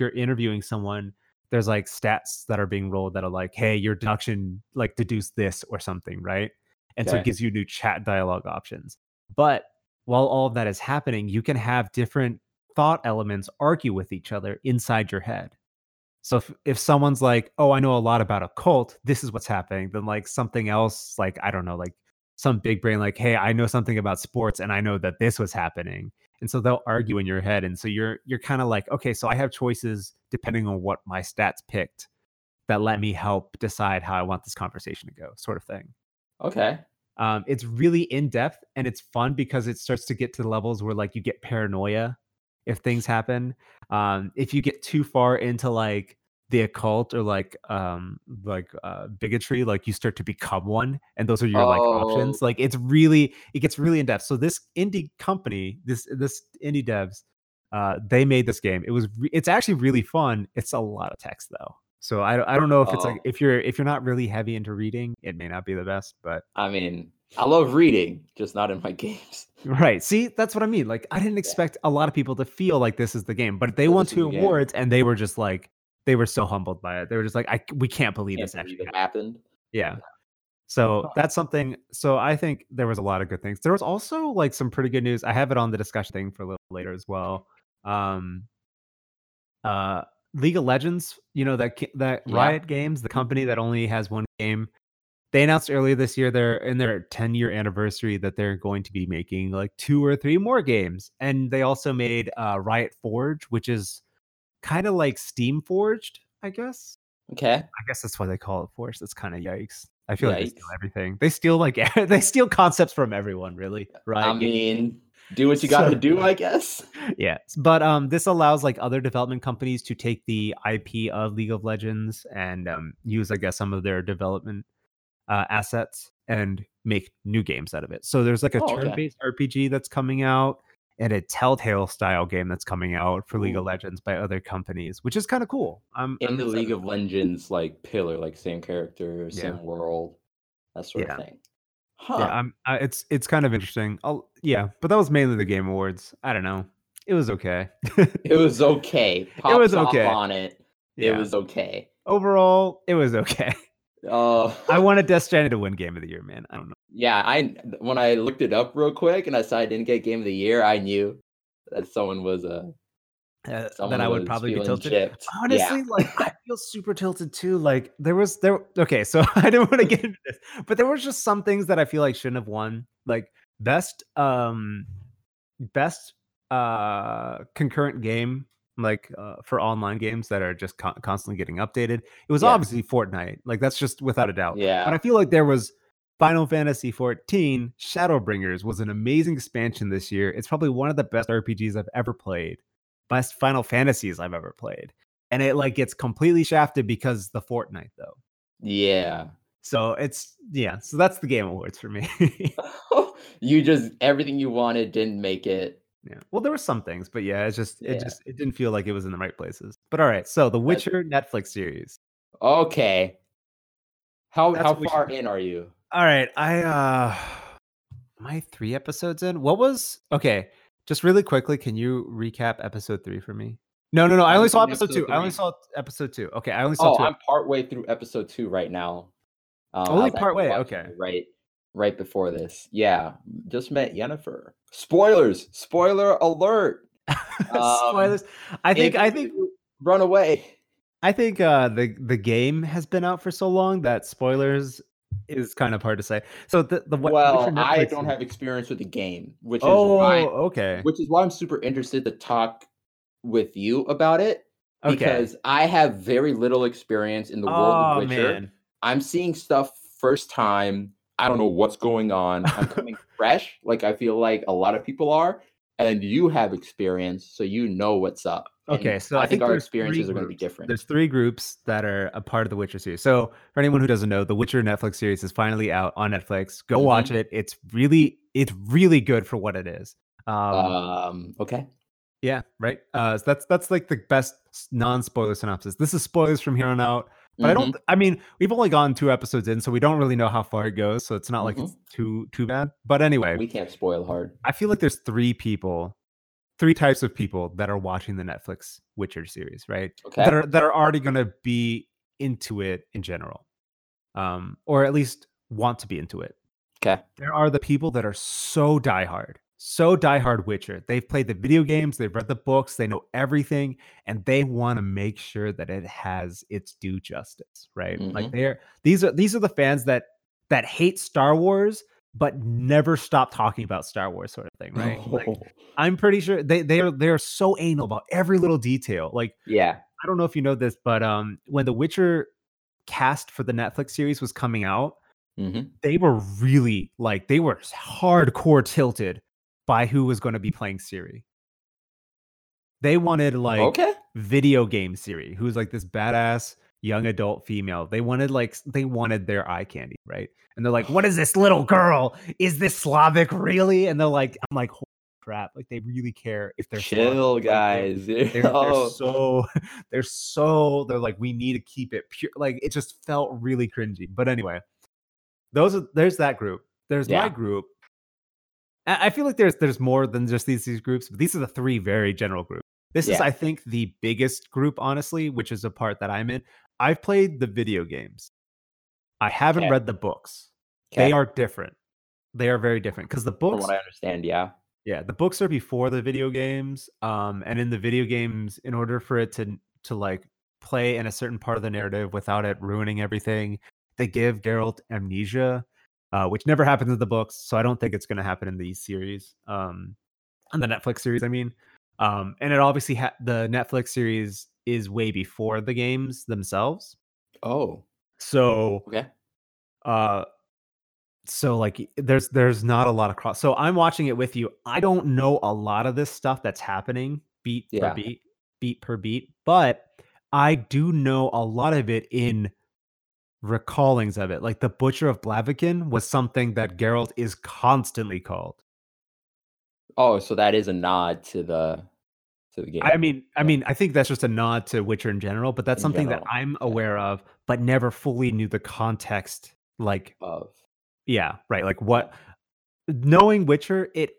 you're interviewing someone, there's like stats that are being rolled that are like, hey, your deduction, like deduce this or something. Right. And so it gives you new chat dialogue options. But while all of that is happening, you can have different thought elements argue with each other inside your head. So if someone's like, oh, I know a lot about a cult, this is what's happening. Then like something else, like, I don't know, like some big brain, like, hey, I know something about sports and I know that this was happening. And so they'll argue in your head. And so you're kind of like, okay, so I have choices depending on what my stats picked that let me help decide how I want this conversation to go, sort of thing. Okay. It's really in depth, and it's fun because it starts to get to the levels where like you get paranoia if things happen. If you get too far into like the occult or like bigotry, like you start to become one, and those are your like options. Like it gets really in depth. So this indie company, this indie devs, they made this game. It's actually really fun. It's a lot of text though, so I don't know if it's like if you're not really heavy into reading, it may not be the best. But I mean, I love reading, just not in my games. Right. See, that's what I mean. Like, I didn't expect a lot of people to feel like this is the game, but they won two awards, and they were just like, they were so humbled by it. They were just like, we can't believe this actually happened. Yeah. So that's something. So I think there was a lot of good things. There was also like some pretty good news. I have it on the discussion thing for a little later as well. League of Legends, you know, that Riot Games, the company that only has one game. They announced earlier this year, they're in their 10-year anniversary, that they're going to be making like 2 or 3 more games. And they also made Riot Forge, which is kind of like Steam Forged, I guess. Okay. I guess that's why they call it Forge. That's kind of yikes. I feel like they steal everything. They steal concepts from everyone, really. Right. I mean, do what you got to do, I guess. Yeah. But this allows like other development companies to take the IP of League of Legends and use, I guess, some of their development assets and make new games out of it. So there's like a turn-based RPG that's coming out, and a Telltale style game that's coming out for League of Legends by other companies, which is kind of cool. I'm in the League of Legends like pillar, like same character, same world, that sort of thing. Huh. Yeah, it's kind of interesting. But that was mainly the Game Awards. I don't know. It was okay. It was okay. Pops it was okay off on it. Yeah. It was okay. Overall, it was okay. I wanted Death Stranding to win Game of the Year, man. I don't know. Yeah, when I looked it up real quick and I saw I didn't get Game of the Year, I knew that someone was that I would probably be tilted. Chipped. Honestly, I feel super tilted too. Like okay, so I didn't want to get into this, but there was just some things that I feel like shouldn't have won. Like best concurrent game. Like for online games that are just constantly getting updated, it was obviously Fortnite. Like that's just without a doubt. Yeah. But I feel like there was Final Fantasy 14. Shadowbringers was an amazing expansion this year. It's probably one of the best RPGs I've ever played, best Final Fantasies I've ever played, and it like gets completely shafted because the Fortnite though. Yeah. So it's So that's the Game Awards for me. You just everything you wanted didn't make it. Yeah. Well, there were some things, but it didn't feel like it was in the right places. But all right, so The Witcher Netflix series. Okay. How far in are you? All right, I am I 3 episodes in? Okay, just really quickly, can you recap episode 3 for me? No, I only saw episode 2. I only saw episode 2. Okay, I only saw 2. I'm partway through episode 2 right now. Only partway, okay. Right before this. Yeah. Just met Yennefer. Spoilers. Spoiler alert. Spoilers. I think run away. I think the game has been out for so long that spoilers is kind of hard to say. So I don't have experience with the game, which is why I'm super interested to talk with you about it. Okay. Because I have very little experience in the world of Witcher. Man. I'm seeing stuff first time. I don't know what's going on. I'm coming fresh. Like I feel like a lot of people are, and you have experience, so you know what's up. Okay, and so I think our experiences are going to be different. There's 3 groups that are a part of the Witcher series. So for anyone who doesn't know, the Witcher Netflix series is finally out on Netflix. Go watch it. It's really good for what it is. Okay. Yeah. Right. So that's like the best non-spoiler synopsis. This is spoilers from here on out. But we've only gone 2 episodes in, so we don't really know how far it goes. So it's not like it's too bad. But anyway, we can't spoil hard. I feel like there's 3 types of people that are watching the Netflix Witcher series, right? Okay. That are already going to be into it in general, or at least want to be into it. Okay. There are the people that are so diehard Witcher. They've played the video games, they've read the books, they know everything, and they want to make sure that it has its due justice, right? Like these are the fans that hate Star Wars but never stop talking about Star Wars, sort of thing, right? Oh. Like, I'm pretty sure they're so anal about every little detail. Like, yeah, I don't know if you know this, but when the Witcher cast for the Netflix series was coming out, they were really like they were hardcore tilted by who was going to be playing Ciri. They wanted video game Ciri, who's like this badass young adult female. They wanted their eye candy, right? And they're like, what is this little girl? Is this Slavic really? And they're like, I'm like, holy crap! Like they really care if they're chill Slavic. Guys. Like, they're like, we need to keep it pure. Like it just felt really cringy. But anyway, there's that group. There's my group. I feel like there's more than just these groups, but these are the 3 very general groups. This is, I think, the biggest group, honestly, which is a part that I'm in. I've played the video games. I haven't read the books. Okay. They are different. They are very different because the books. From what I understand, yeah, the books are before the video games. And in the video games, in order for it to like play in a certain part of the narrative without it ruining everything, they give Geralt amnesia. Which never happens in the books, so I don't think it's going to happen in the series, on the Netflix series, I mean. And it obviously, the Netflix series is way before the games themselves. Oh. So, okay. So like, there's not a lot of cross. So I'm watching it with you. I don't know a lot of this stuff that's happening beat per beat, but I do know a lot of it in recallings of it. Like the Butcher of Blaviken was something that Geralt is constantly called. Oh, so that is a nod to the game. I mean, I think that's just a nod to Witcher in general, but that's something that I'm aware of, but never fully knew the context of. Yeah, right. Like what knowing Witcher, it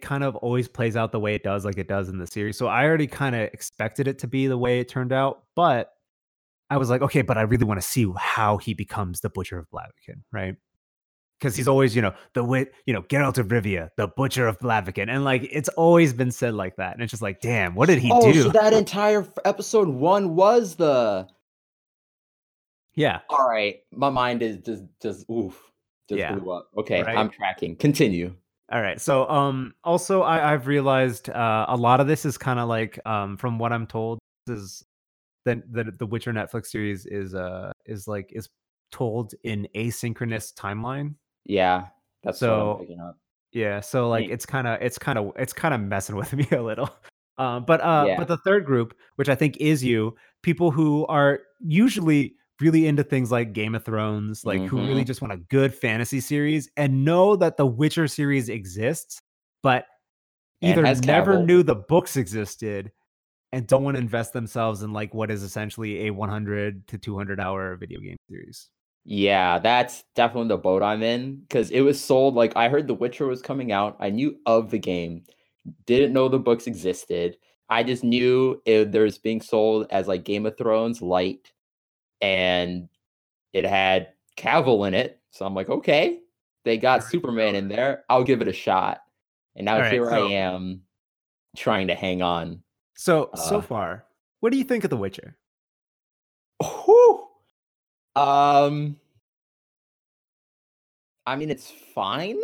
kind of always plays out the way it does, like it does in the series. So I already kind of expected it to be the way it turned out, but I was like, okay, but I really want to see how he becomes the Butcher of Blaviken, right? Because he's always, Geralt of Rivia, the Butcher of Blaviken. And it's always been said like that. And it's just like, damn, what did he do? So that entire episode one was the... Yeah. All right. My mind is just oof. Just blew up. Okay, right. I'm tracking. Continue. All right. So also, I've realized a lot of this is kind of from what I'm told, is that the Witcher Netflix series is told in asynchronous timeline. Yeah, that's so, what I'm picking up. Yeah, so it's kind of messing with me a little. But the third group, which I think is people who are usually really into things like Game of Thrones, who really just want a good fantasy series and know that the Witcher series exists, but either never knew the books existed and don't want to invest themselves in what is essentially a 100 to 200 hour video game series. Yeah, that's definitely the boat I'm in, because it was sold I heard The Witcher was coming out. I knew of the game, didn't know the books existed. I just knew there's being sold as Game of Thrones light, and it had Cavill in it. So I'm like, okay, they got Superman in there. I'll give it a shot. And now I am trying to hang on. So far, what do you think of The Witcher? Whew. I mean, it's fine.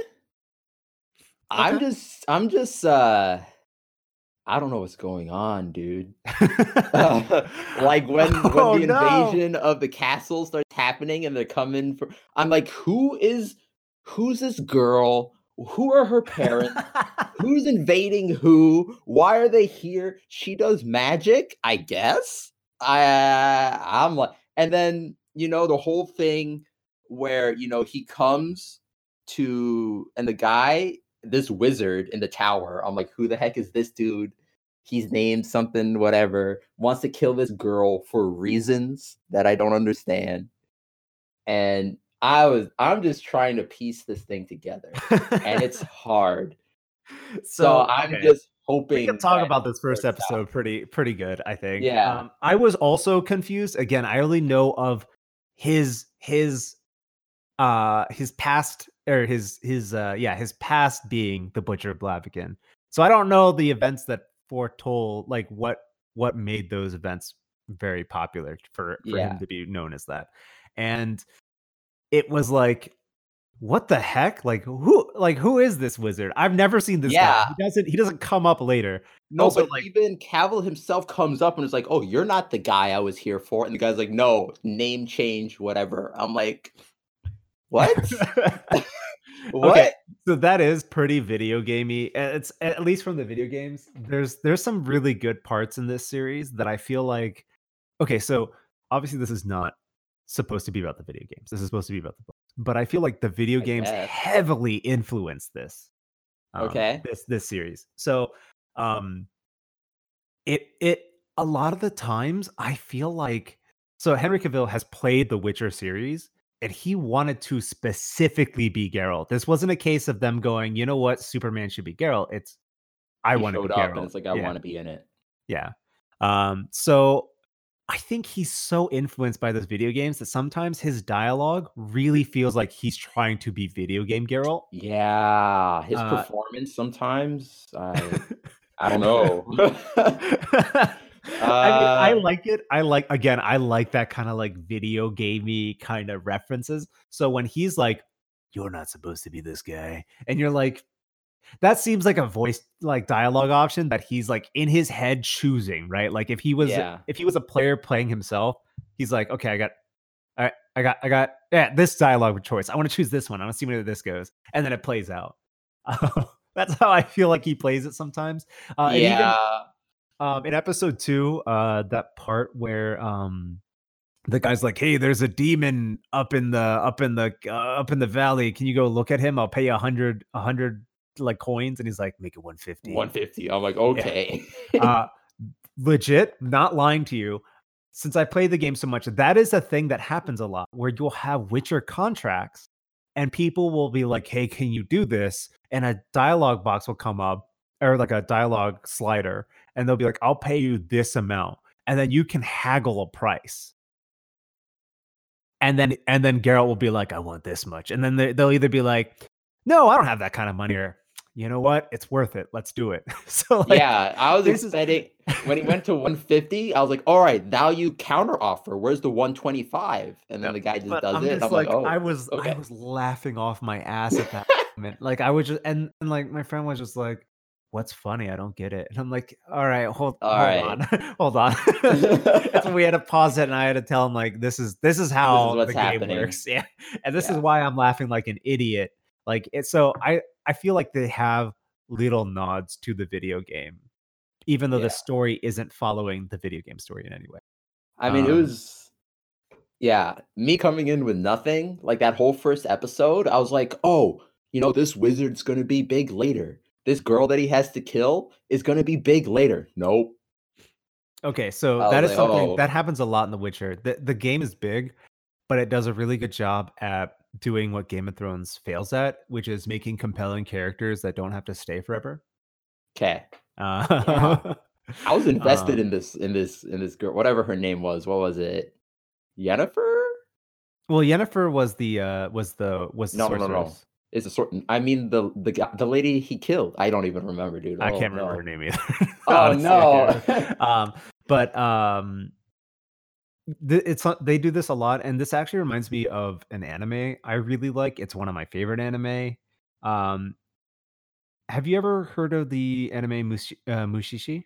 Okay. I'm just I don't know what's going on, dude. When the invasion of the castle starts happening and they're coming for, I'm like, who's this girl? Who are her parents? Who's invading who? Why are they here? She does magic, I guess. I'm like, and then, the whole thing where, he comes to, and the guy, this wizard in the tower, I'm like, who the heck is this dude? He's named something, whatever, wants to kill this girl for reasons that I don't understand. And I'm just trying to piece this thing together. And it's hard. So I'm just hoping. We can talk about this first episode pretty good, I think. Yeah. I was also confused. Again, I only know of his past, or his past being the Butcher of Blaviken. So I don't know the events that foretold, what made those events very popular for him to be known as that. And it was what the heck? Who is this wizard? I've never seen this guy. He doesn't come up later. No, also, but even Cavill himself comes up and is like, oh, you're not the guy I was here for. And the guy's like, no, name change, whatever. I'm like, what? What? Okay, so that is pretty video gamey. It's at least from the video games. There's some really good parts in this series that I feel like. Okay, so obviously this is not supposed to be about the video games. This is supposed to be about the book. But I feel like the video games heavily influenced this. This series. So, it a lot of the times I feel like, so Henry Cavill has played the Witcher series, and he wanted to specifically be Geralt. This wasn't a case of them going, you know what, Superman should be Geralt. It's, I want to be Geralt. And it's like, I want to be in it. Yeah. So I think he's so influenced by those video games that sometimes his dialogue really feels like he's trying to be video game Geralt. Yeah. His performance sometimes, I don't know. I mean, I like it. I like that kind of video gamey kind of references. So when he's like, "You're not supposed to be this guy," and you're like, "That seems like a voice dialogue option that he's in his head choosing, right?" Like if he was a player playing himself, he's like, "Okay, I got this dialogue choice. I want to choose this one. I want to see where this goes," and then it plays out. That's how I feel like he plays it sometimes. In episode 2, that part where the guy's like, "Hey, there's a demon up in the valley. Can you go look at him? I'll pay you 100 like coins, and he's like, make it 150. 150. I'm like, okay. Yeah. Legit, not lying to you. Since I play the game so much, that is a thing that happens a lot, where you'll have Witcher contracts and people will be like, hey, can you do this? And a dialogue box will come up, or like a dialogue slider, and they'll be like, I'll pay you this amount. And then you can haggle a price. And then Geralt will be like, I want this much. And then they'll either be like, no, I don't have that kind of money, or, you know what? It's worth it. Let's do it. So like, yeah, I was expecting when it went to 150, I was like, all right, value counter offer. Where's the 125? And then the guy just does it. I'm like, oh, I was laughing off my ass at that moment. Like I was just, and like my friend was just like, what's funny? I don't get it. And I'm like, all right, hold on. That's when we had to pause it, and I had to tell him like, this is how this is the happening. Game works. Yeah. And this is why I'm laughing like an idiot. Like it. So I feel like they have little nods to the video game, even though the story isn't following the video game story in any way. I mean, it was, me coming in with nothing, like that whole first episode, I was like, oh, you know, this wizard's going to be big later. This girl that he has to kill is going to be big later. Nope. Okay, so that is something that happens a lot in The Witcher. The game is big, but it does a really good job at doing what Game of Thrones fails at, which is making compelling characters that don't have to stay forever. Okay. I was invested in this girl, whatever her name was. What was it? Yennefer? Well, Yennefer was the sorceress. No. It's a sort. I mean, the lady he killed. I don't even remember, dude. I can't remember her name either. Honestly, no. They do this a lot, and this actually reminds me of an anime I really like. It's one of my favorite anime. Have you ever heard of the anime Mushishi?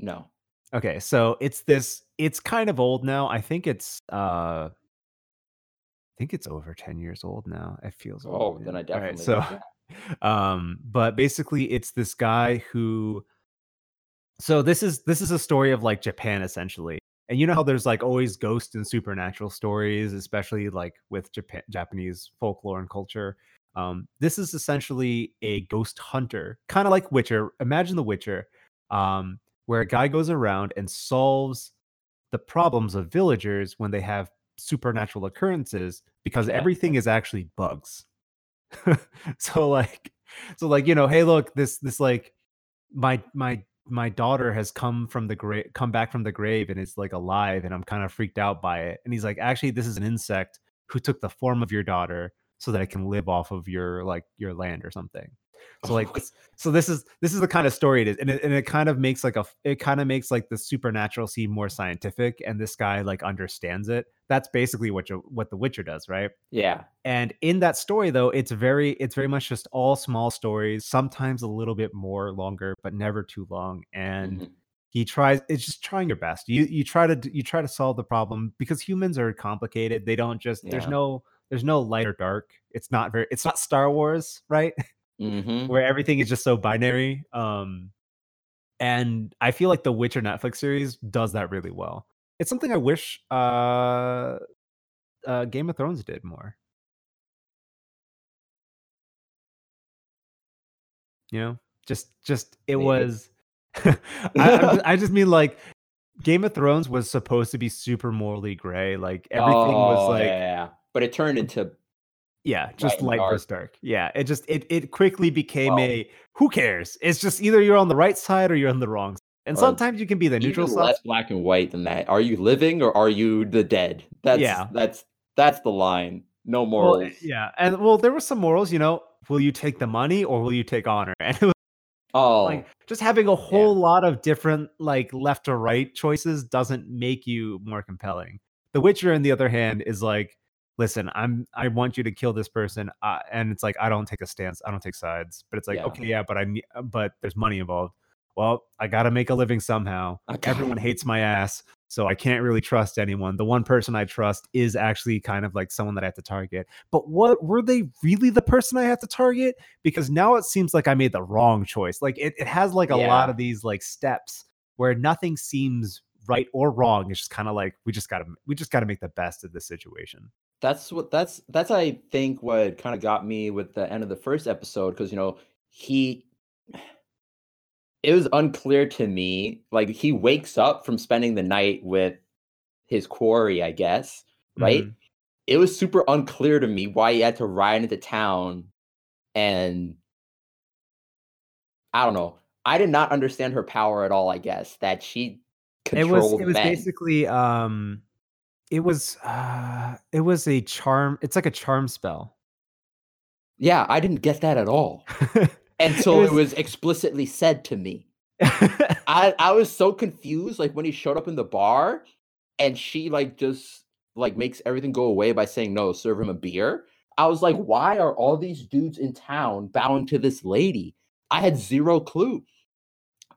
No. Okay, so it's kind of old now. I think it's over 10 years old now. It feels old. Oh, then I definitely. All right, so but basically it's this guy who, so this is a story of like Japan essentially. And you know how there's like always ghost and supernatural stories, especially like with Japanese folklore and culture. This is essentially a ghost hunter, kind of like Witcher. Imagine The Witcher, where a guy goes around and solves the problems of villagers when they have supernatural occurrences, because everything is actually bugs. So like, you know, hey, look, this like my daughter has come back from the grave, and it's like alive, and I'm kind of freaked out by it. And he's like, actually, this is an insect who took the form of your daughter so that it can live off of your land or something. So like, so this is the kind of story it is. And it kind of makes like the supernatural seem more scientific, and this guy like understands it. That's basically what The Witcher does. Right. Yeah. And in that story though, it's very much just all small stories, sometimes a little bit more longer, but never too long. And it's just trying your best. You try to solve the problem, because humans are complicated. They don't just, there's no light or dark. It's not Star Wars. Right. Mm-hmm. Where everything is just so binary, and I feel like the Witcher Netflix series does that really well. It's something I wish Game of Thrones did more. You know, just it Maybe. Was. I just mean like Game of Thrones was supposed to be super morally gray, like everything was like, but it turned into. Yeah, just light versus dark. Yeah, it just it quickly became a who cares? It's just either you're on the right side or you're on the wrong side. And sometimes you can be the neutral side. Less black and white than that. Are you living or are you the dead? That's the line. No morals. Well, yeah, and well, there were some morals. You know, will you take the money or will you take honor? And it was like just having a whole lot of different like left or right choices doesn't make you more compelling. The Witcher, on the other hand, is like, listen, I want you to kill this person, and it's like, I don't take a stance, I don't take sides. But it's like, but there's money involved. Well, I gotta make a living somehow. Okay. Everyone hates my ass, so I can't really trust anyone. The one person I trust is actually kind of like someone that I have to target. But what were they really the person I have to target? Because now it seems like I made the wrong choice. Like it has like a lot of these like steps where nothing seems right or wrong. It's just kind of like we just gotta make the best of the situation. That's I think what kind of got me with the end of the first episode, because you know It was unclear to me. Like, he wakes up from spending the night with his quarry, I guess, right? Mm. It was super unclear to me why he had to ride into town, and I don't know. I did not understand her power at all, I guess, that she controlled It was men. Basically, it was a charm. It's like a charm spell. Yeah, I didn't get that at all until it was explicitly said to me. I was so confused, like, when he showed up in the bar and she, like, just, like, makes everything go away by saying, no, serve him a beer. I was like, why are all these dudes in town bowing to this lady? I had zero clue.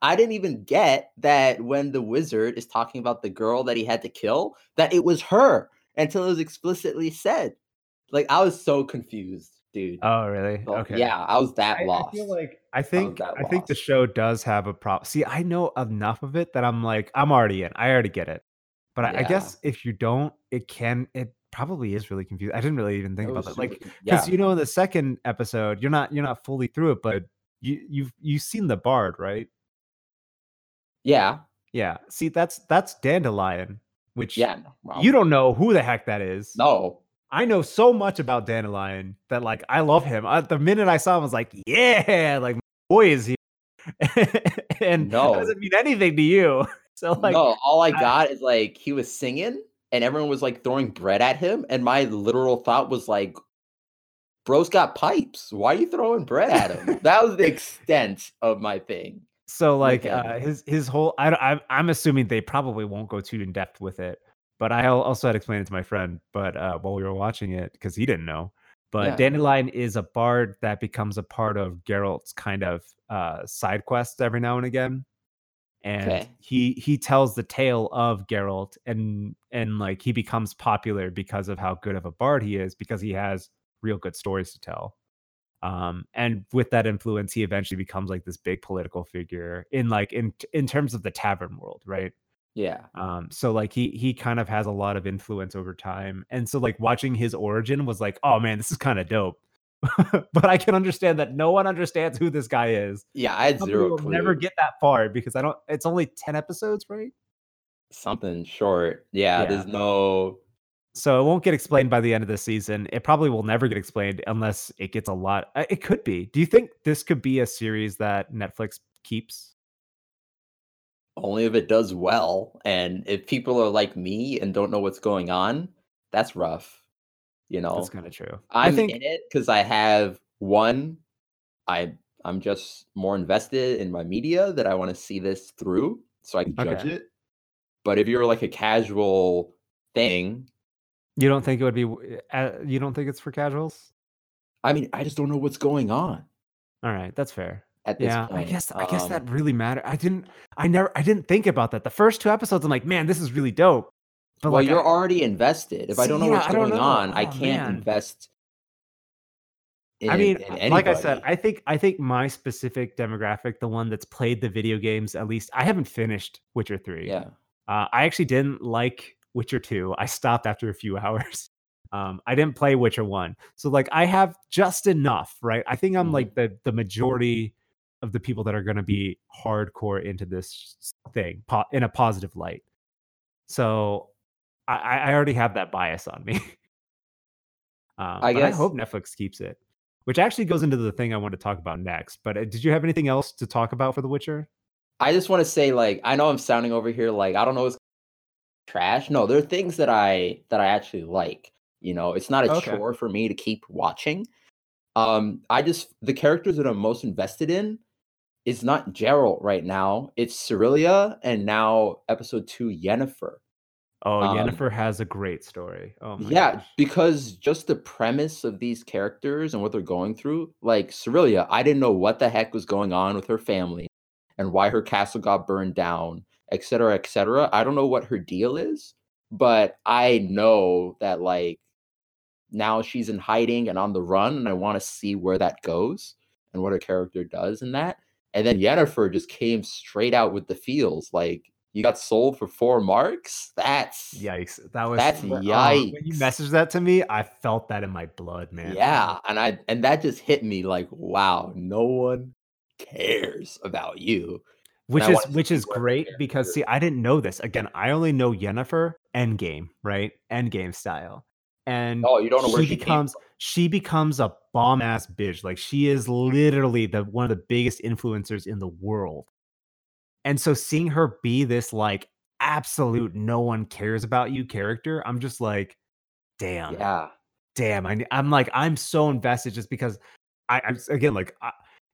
I didn't even get that when the wizard is talking about the girl that he had to kill, that it was her until it was explicitly said. Like, I was so confused, dude. Oh, really? So, okay. Yeah, I was that lost. I think the show does have a problem. See, I know enough of it that I'm like, I'm already in. I already get it. But yeah. I guess if you don't, it probably is really confusing. I didn't really even think about that. Like, because you know, in the second episode, you're not fully through it, but you've seen the bard, right? Yeah. See, that's Dandelion, which you don't know who the heck that is. No, I know so much about Dandelion that, like, I love him. The minute I saw him, I was like, yeah, like, my boy is here, and no, it doesn't mean anything to you. So, like, no, all I got is, like, he was singing and everyone was, like, throwing bread at him, and my literal thought was, like, bro's got pipes. Why are you throwing bread at him? That was the extent of my thing. So, like, his whole, I'm assuming they probably won't go too in depth with it, but I also had explained it to my friend, but while we were watching it, because he didn't know, but Dandelion is a bard that becomes a part of Geralt's kind of side quest every now and again. And he tells the tale of Geralt, and like, he becomes popular because of how good of a bard he is, because he has real good stories to tell, and with that influence, he eventually becomes, like, this big political figure in terms of the tavern world, right? So, like, he kind of has a lot of influence over time, and so, like, watching his origin was like, oh man, this is kind of dope. But I can understand that no one understands who this guy is. I had zero clue. Never get that far, because it's only 10 episodes, right? Something short. There's no. So it won't get explained by the end of the season. It probably will never get explained unless it gets a lot. It could be. Do you think this could be a series that Netflix keeps? Only if it does well. And if people are like me and don't know what's going on, that's rough. You know, that's kind of true. I think in it because I have one. I'm just more invested in my media that I want to see this through so I can judge it. But if you're like a casual thing. You don't think it would be? You don't think it's for casuals? I mean, I just don't know what's going on. All right, that's fair. At this point, I guess that really matters. I didn't think about that. The first two episodes, I'm like, man, this is really dope. But well, like, you're already invested. If I don't know what's going on, I can't invest. In like I said, I think my specific demographic, the one that's played the video games, at least, I haven't finished Witcher 3. Yeah, I actually didn't like Witcher 2. I stopped after a few hours. I didn't play Witcher 1. So, like, I have just enough, right? I think I'm like the majority of the people that are going to be hardcore into this thing in a positive light. So I already have that bias on me. I hope Netflix keeps it, which actually goes into the thing I want to talk about next. But did you have anything else to talk about for The Witcher? I just want to say, like, I know I'm sounding over here like I don't know what's trash. No, there are things that I actually like. You know, it's not a chore for me to keep watching. The characters that I'm most invested in is not Geralt right now. It's Cerealia, and now episode 2, Yennefer. Oh, Yennefer has a great story. Oh my gosh. Because just the premise of these characters and what they're going through, like Cerealia, I didn't know what the heck was going on with her family and why her castle got burned down. Et cetera, et cetera. I don't know what her deal is, but I know that, like, now she's in hiding and on the run, and I want to see where that goes and what her character does in that. And then Yennefer just came straight out with the feels, like, You got sold for 4 marks? That's yikes. That's yikes. When you messaged that to me, I felt that in my blood, man. Yeah, and that just hit me like, wow, no one cares about you. Which is great because see, I didn't know this. Again, I only know Yennefer Endgame, right? Endgame style. And you don't know where she becomes a bomb ass bitch. Like she is literally one of the biggest influencers in the world. And so seeing her be this like absolute no one cares about you character, I'm just like, damn. Yeah. Damn. I'm like, I'm so invested just because at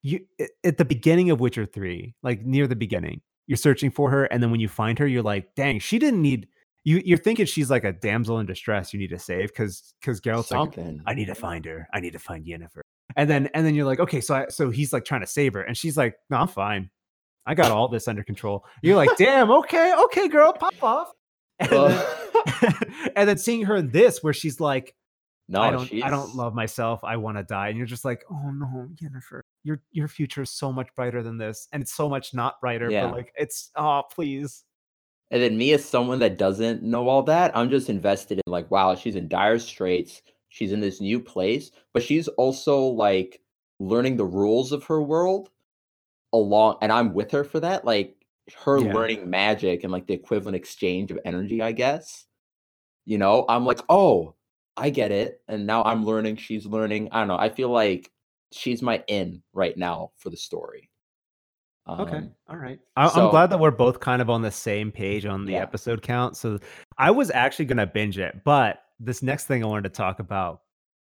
the beginning of Witcher 3, like near the beginning, you're searching for her. And then when you find her, you're like, dang, she didn't need. You're thinking she's like a damsel in distress you need to save because Geralt's something. Like, I need to find her. I need to find Yennefer. And then you're like, okay, so he's like trying to save her. And she's like, no, I'm fine. I got all this under control. You're like, damn, okay, girl, pop off. And then seeing her in this where she's like, no, I don't love myself. I want to die. And you're just like, oh no, Yennefer, your future is so much brighter than this. And it's so much not brighter, but like it's please. And then me as someone that doesn't know all that, I'm just invested in like, wow, she's in dire straits. She's in this new place, but she's also like learning the rules of her world along. And I'm with her for that. Like her learning magic and like the equivalent exchange of energy, I guess, you know, I'm like, oh, I get it. And now I'm learning. She's learning. I don't know. I feel like she's my in right now for the story. Okay. All right. I'm glad that we're both kind of on the same page on the episode count. So I was actually going to binge it, but this next thing I wanted to talk about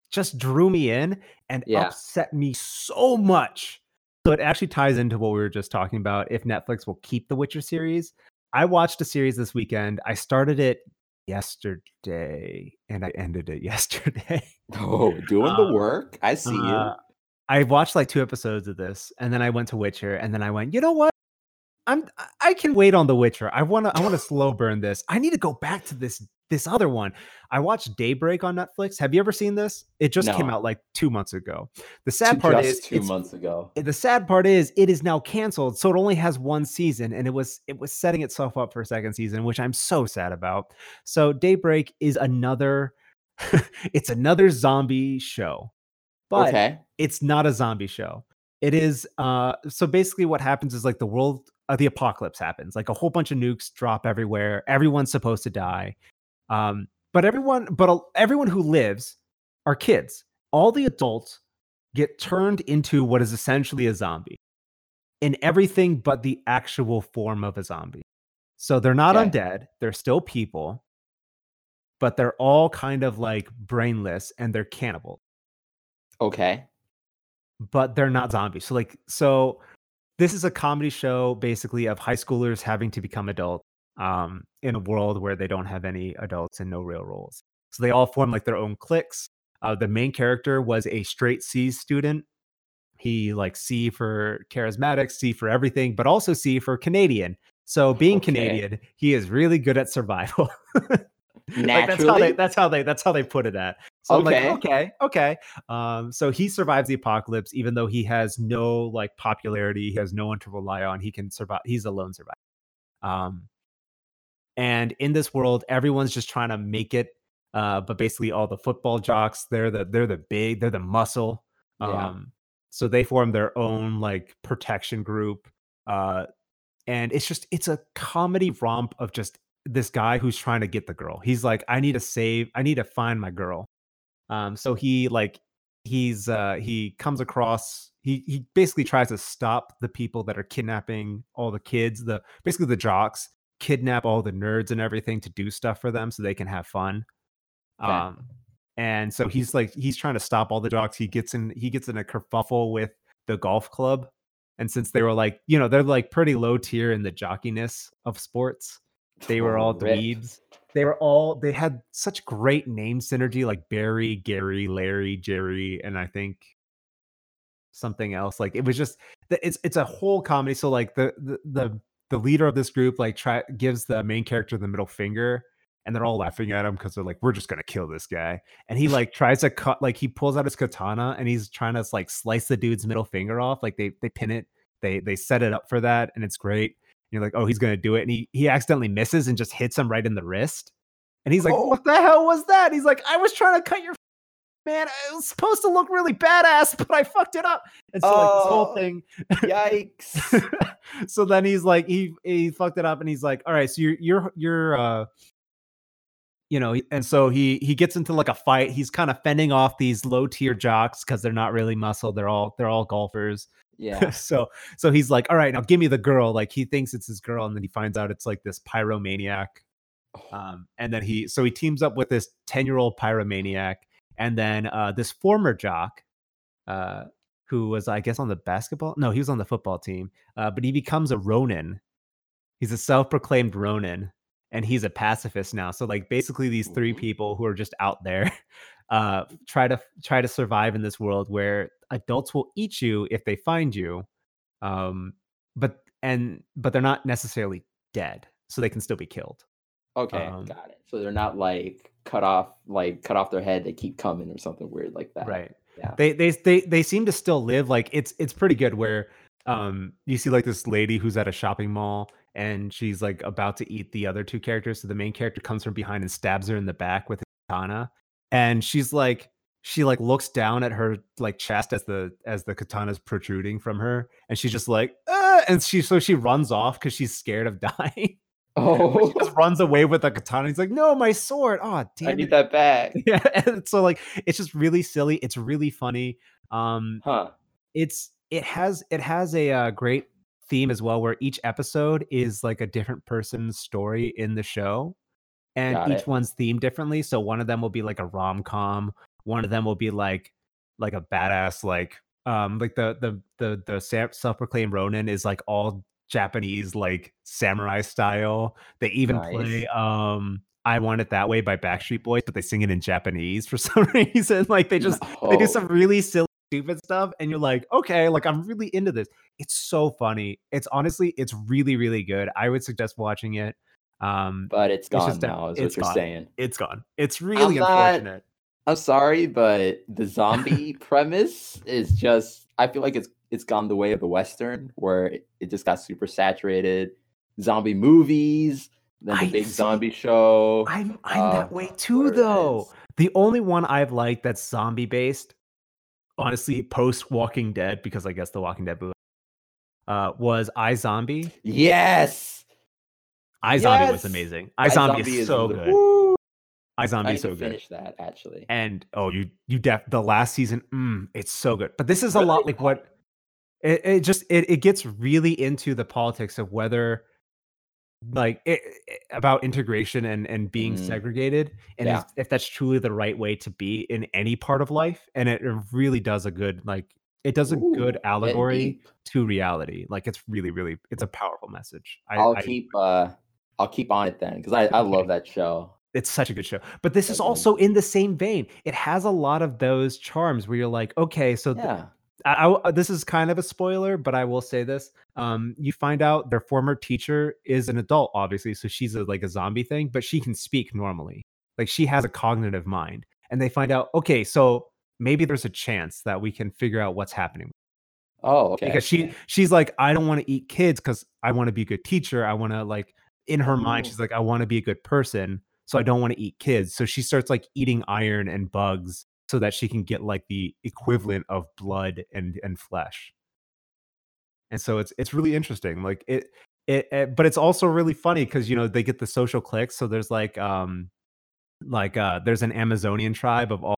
just drew me in and upset me so much. So it actually ties into what we were just talking about. If Netflix will keep the Witcher series, I watched a series this weekend. I started it yesterday and I ended it yesterday. Oh, doing the work. I see you. I watched like 2 episodes of this, and then I went to Witcher, and then I went, you know what? I can wait on The Witcher. I wanna slow burn this. I need to go back to this other one. I watched Daybreak on Netflix. Have you ever seen this? It just came out like 2 months ago. The sad part is 2 months ago. The sad part is it is now canceled, so it only has 1 season, and it was setting itself up for a 2nd season, which I'm so sad about. So Daybreak is another it's another zombie show. But it's not a zombie show. It is. So basically what happens is like the world, the apocalypse happens, like a whole bunch of nukes drop everywhere. Everyone's supposed to die. But everyone who lives are kids. All the adults get turned into what is essentially a zombie in everything but the actual form of a zombie. So they're not undead. They're still people, but they're all kind of like brainless and they're cannibals. Okay. But they're not zombies. So this is a comedy show basically of high schoolers having to become adults in a world where they don't have any adults and no real roles. So they all form like their own cliques. The main character was a straight C student. He like C for charismatic, C for everything, but also C for Canadian. So being Canadian, he is really good at survival. Like that's how they put it at. So I'm like, okay. So he survives the apocalypse, even though he has no like popularity, he has no one to rely on. He can survive. He's a lone survivor. And in this world, everyone's just trying to make it. But basically, all the football jocks, they're the muscle. So they form their own like protection group. And it's a comedy romp of just this guy who's trying to get the girl. He's like, I need to find my girl. So he comes across, he basically tries to stop the people that are kidnapping all the kids, the jocks kidnap all the nerds and everything to do stuff for them so they can have fun. And so he's trying to stop all the jocks. He gets in a kerfuffle with the golf club. And since they were like, you know, they're like pretty low tier in the jockiness of sports. They were all dweebs. They had such great name synergy, like Barry, Gary, Larry, Jerry, and I think something else. Like it was just, it's a whole comedy. So like the leader of this group like gives the main character the middle finger, and they're all laughing at him because they're like, we're just gonna kill this guy. And he like tries to cut, like he pulls out his katana and he's trying to like slice the dude's middle finger off. Like they pin it, they set it up for that, and it's great. You're like, oh, he's going to do it. And he accidentally misses and just hits him right in the wrist. And he's like, what the hell was that? He's like, I was trying to cut your man. It was supposed to look really badass, but I fucked it up. And so like this whole thing. Yikes. So then he's like, he fucked it up and he's like, all right, so you're you know, and so he gets into like a fight. He's kind of fending off these low tier jocks because they're not really muscle. They're all golfers. Yeah. So he's like, all right, now give me the girl. Like he thinks it's his girl, and then he finds out it's like this pyromaniac. And then he teams up with this 10-year-old pyromaniac, and then this former jock, who was I guess on the basketball. No, he was on the football team. But he becomes a Ronin. He's a self-proclaimed Ronin, and he's a pacifist now. So like basically these three people who are just out there try to survive in this world where adults will eat you if they find you, but they're not necessarily dead, so they can still be killed. Okay, got it. So they're not like cut off their head; they keep coming or something weird like that. Right. Yeah. They seem to still live. Like it's pretty good. Where you see like this lady who's at a shopping mall and she's like about to eat the other two characters. So the main character comes from behind and stabs her in the back with a katana, and she's like. She like looks down at her like chest as the katana's protruding from her, and she's just like, and she runs off because she's scared of dying. Oh, she just runs away with the katana. He's like, no, my sword! Oh, damn! I need that back. Yeah, and so like it's just really silly. It's really funny. It has a great theme as well, where each episode is like a different person's story in the show, and each one's themed differently. So one of them will be like a rom-com. One of them will be like a badass, like the self-proclaimed Ronin is like all Japanese, like samurai style. They even play "I Want It That Way" by Backstreet Boys, but they sing it in Japanese for some reason. Like they do some really silly, stupid stuff, and you're like, okay, like I'm really into this. It's so funny. It's honestly, it's really, really good. I would suggest watching it. But it's gone now. Is what you're saying? It's gone. It's really unfortunate. I'm sorry, but the zombie premise is just, I feel like it's gone the way of the Western, where it just got super saturated. Zombie movies, then the big zombie show. I'm that way too, though. The only one I've liked that's zombie-based, honestly, post-Walking Dead, because I guess the Walking Dead book, was iZombie. Yes! iZombie was amazing. iZombie is so good. Woo! iZombie is so good. I finished that actually, and the last season, it's so good. But this is a lot like what it gets really into the politics of whether like about integration and being segregated, and if that's truly the right way to be in any part of life. And it really does a good good allegory to reality. Like it's really, really, it's a powerful message. I'll keep on it then, because I love that show. It's such a good show. But this is also in the same vein. It has a lot of those charms where you're like, okay, so this is kind of a spoiler, but I will say this. You find out their former teacher is an adult, obviously, so she's like a zombie thing, but she can speak normally. Like she has a cognitive mind. And they find out, okay, so maybe there's a chance that we can figure out what's happening. Oh, okay. Because she's like, I don't want to eat kids because I want to be a good teacher. I want to like, in her mind, she's like, I want to be a good person. So I don't want to eat kids. So she starts like eating iron and bugs so that she can get like the equivalent of blood and flesh. And so it's really interesting. Like it but it's also really funny because, you know, they get the social cliques. So there's there's an Amazonian tribe of all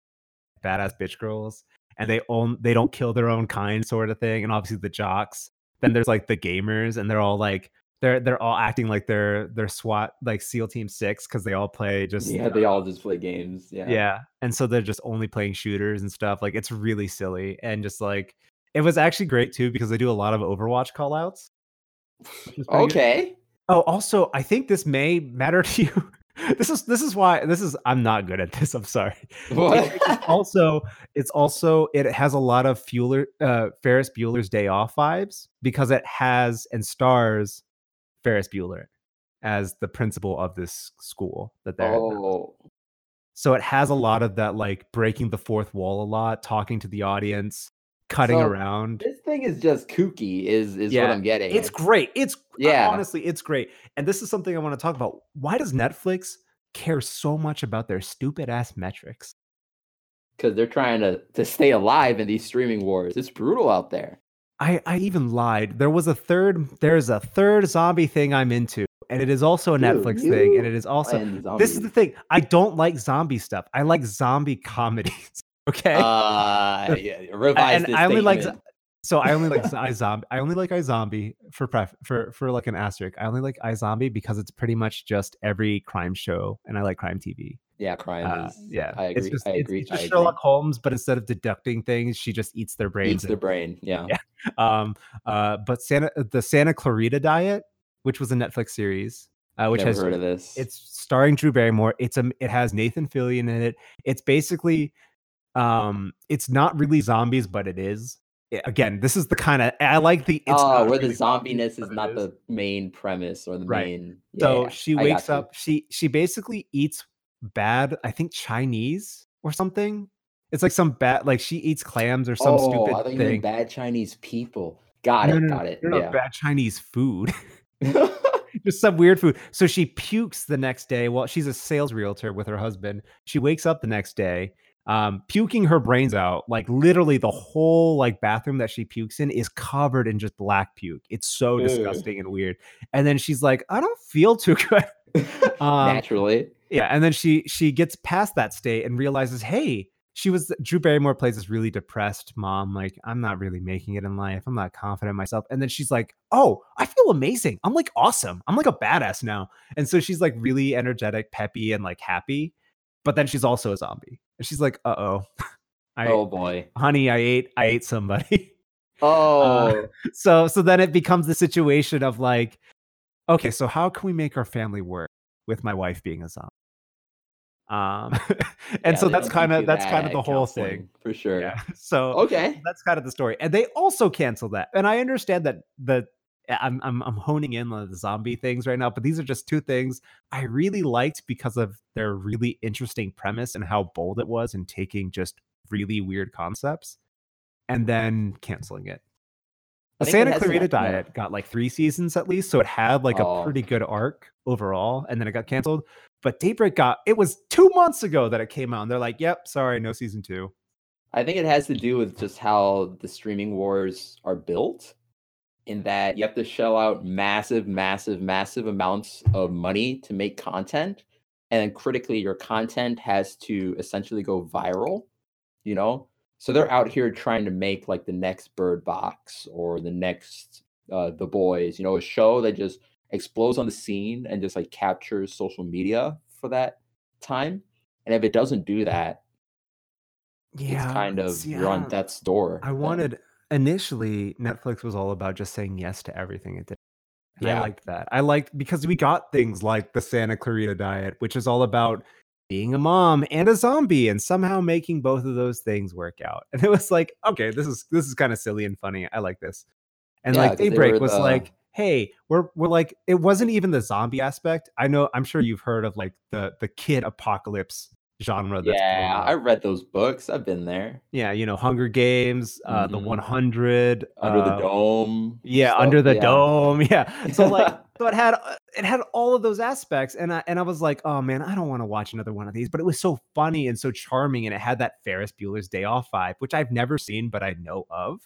badass bitch girls, and they don't kill their own kind, sort of thing. And obviously the jocks. Then there's like the gamers, and they're all like, They're all acting like they're SWAT, like SEAL Team 6, because they all play they all just play games. Yeah. Yeah. And so they're just only playing shooters and stuff. Like it's really silly. And just like it was actually great too, because they do a lot of Overwatch call outs. Okay. Good. Oh, also, I think this may matter to you. This is why I'm not good at this. I'm sorry. What? It's also it has a lot of Ferris Bueller's Day Off vibes, because it has and stars Ferris Bueller as the principal of this school that they're at. So it has a lot of that, like breaking the fourth wall a lot, talking to the audience, cutting around. This thing is just kooky is what I'm getting. It's great. It's honestly, it's great. And this is something I want to talk about. Why does Netflix care so much about their stupid ass metrics? Because they're trying to stay alive in these streaming wars. It's brutal out there. I even lied. There's a third zombie thing I'm into. And it is also a Netflix thing. And it is also... This is the thing. I don't like zombie stuff. I like zombie comedies. Okay? Revise this statement. So I only like iZombie. I only like iZombie for like an asterisk. I only like iZombie because it's pretty much just every crime show, and I like crime TV. Yeah, crime. I agree. It's just Sherlock Holmes, but instead of deducting things, she just eats their brains. Yeah. But the Santa Clarita Diet, which was a Netflix series, which Never has heard of this. It's starring Drew Barrymore. It has Nathan Fillion in it. It's basically, it's not really zombies, but it is. Again, this is the kind of I like the where really the zombiness is not the main premise or the main. So she wakes up. She basically eats bad. I think Chinese or something. It's like some bad. Like she eats clams or some stupid thing. You mean bad Chinese people. Got it. Not bad Chinese food. Just some weird food. So she pukes the next day. Well, she's a sales realtor with her husband. She wakes up the next day. Puking her brains out, like literally the whole like bathroom that she pukes in is covered in just black puke. It's so disgusting and weird. And then she's like, I don't feel too good. Naturally. Yeah. And then she gets past that state and realizes, hey, Drew Barrymore plays this really depressed mom. Like, I'm not really making it in life. I'm not confident in myself. And then she's like, oh, I feel amazing. I'm like awesome. I'm like a badass now. And so she's like really energetic, peppy, and like happy. But then she's also a zombie. And she's like, uh-oh. Oh, boy. Honey, I ate somebody. Oh. So then it becomes the situation of like, okay, so how can we make our family work with my wife being a zombie? And so that's kind of the whole thing. For sure. Yeah. So okay, that's kind of the story. And they also cancel that. And I understand that I'm honing in on the zombie things right now, but these are just two things I really liked because of their really interesting premise and how bold it was in taking just really weird concepts and then canceling it. A Santa Clarita Diet got like 3 seasons at least, so it had like a pretty good arc overall, and then it got canceled. But Daybreak it was 2 months ago that it came out, and they're like, "Yep, sorry, no season 2." I think it has to do with just how the streaming wars are built. In that you have to shell out massive, massive, massive amounts of money to make content. And then critically, your content has to essentially go viral, you know? So they're out here trying to make like the next Bird Box or the next The Boys, you know, a show that just explodes on the scene and just like captures social media for that time. And if it doesn't do that, it's kind of, you're on death's door. Initially, Netflix was all about just saying yes to everything it did. And I liked that. I liked because we got things like the Santa Clarita Diet, which is all about being a mom and a zombie and somehow making both of those things work out. And it was like, okay, this is kind of silly and funny. I like this. And like Daybreak was like, hey, we're like, it wasn't even the zombie aspect. I'm sure you've heard of like the kid apocalypse genre. I read those books. I've been there. Yeah, you know, Hunger Games, The 100, Under the Dome. Yeah, stuff. Under the Dome. Yeah. So like, so it had all of those aspects, and I was like, oh man, I don't want to watch another one of these. But it was so funny and so charming, and it had that Ferris Bueller's Day Off vibe, which I've never seen, but I know of.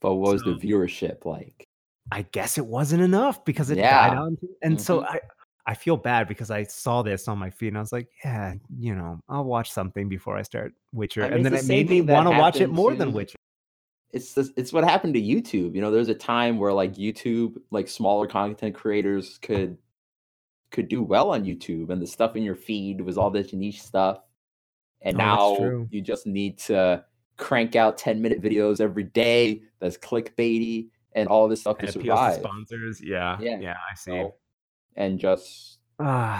But what was the viewership like? I guess it wasn't enough because it died on, and so I feel bad because I saw this on my feed and I was like, yeah, you know, I'll watch something before I start Witcher. I mean, and then it made me want to watch it more than Witcher. It's what happened to YouTube. You know, there's a time where like YouTube, like smaller content creators could do well on YouTube, and the stuff in your feed was all this niche stuff. And now you just need to crank out 10-minute videos every day that's clickbaity and all this stuff to survive. Sponsors. Yeah, I see. So, and just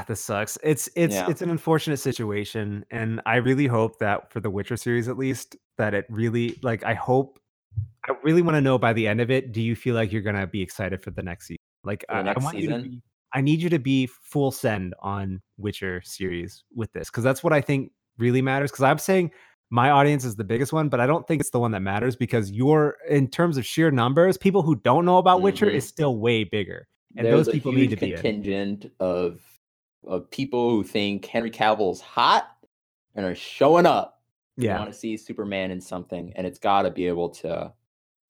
this sucks. It's an unfortunate situation, and I really hope that for the Witcher series at least, that it really like I really want to know by the end of it, do you feel like you're gonna be excited for the next season? Like I need you to be full send on Witcher series with this, because that's what I think really matters. Because I'm saying my audience is the biggest one, but I don't think it's the one that matters, because you're, in terms of sheer numbers, people who don't know about Witcher is still way bigger. And there's those people need to be a contingent of people who think Henry Cavill's hot and are showing up. Yeah. Want to see Superman in something, and it's got to be able to.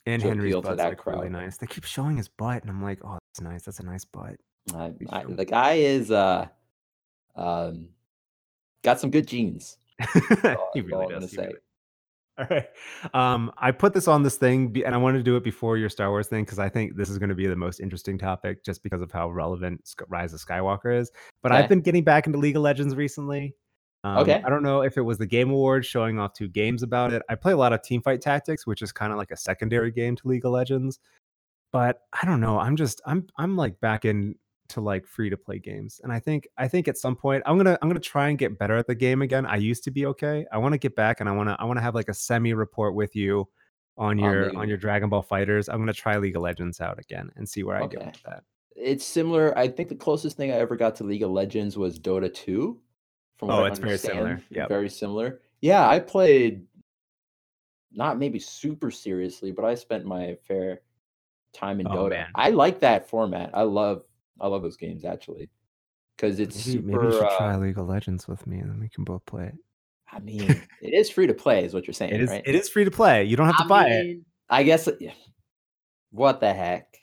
And Henry's butt's that crowd. Really nice. They keep showing his butt, and I'm like, oh, that's nice. That's a nice butt. The guy is got some good genes. He really does. All right. I put this on this thing, and I wanted to do it before your Star Wars thing, because I think this is going to be the most interesting topic just because of how relevant Rise of Skywalker is. But I've been getting back into League of Legends recently. I don't know if it was the Game Awards showing off two games about it. I play a lot of Teamfight Tactics, which is kind of like a secondary game to League of Legends. But I don't know. I'm like back into like free to play games, and I think at some point I'm gonna try and get better at the game again. I used to be okay. I want to get back, and I wanna have like a semi report with you on your Dragon Ball Fighters. I'm gonna try League of Legends out again and see where I go with that. It's similar. I think the closest thing I ever got to League of Legends was Dota 2. It's very similar. Yeah, very similar. Yeah, I played not maybe super seriously, but I spent my fair time in Dota. Man. I like that format. I love those games actually, because it's Maybe you should try League of Legends with me, and then we can both play it. I mean, it is free to play, is what you're saying, right? It is free to play. You don't have to buy it. I guess. What the heck?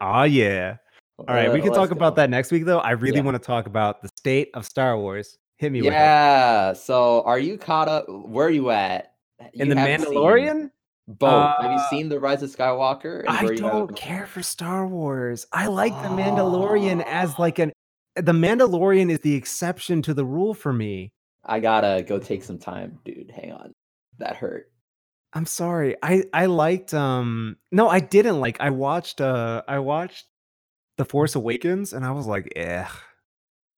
Oh yeah. All right, we can talk about that next week, though. I really want to talk about the state of Star Wars. Hit me with it. Yeah, so are you caught up? Where are you at? In The Mandalorian? Both. Have you seen The Rise of Skywalker? I don't care for Star Wars. I like The Mandalorian as like The Mandalorian is the exception to the rule for me. I gotta go take some time, dude. Hang on. That hurt. I'm sorry. I liked... No, I didn't like... I watched The Force Awakens, and I was like,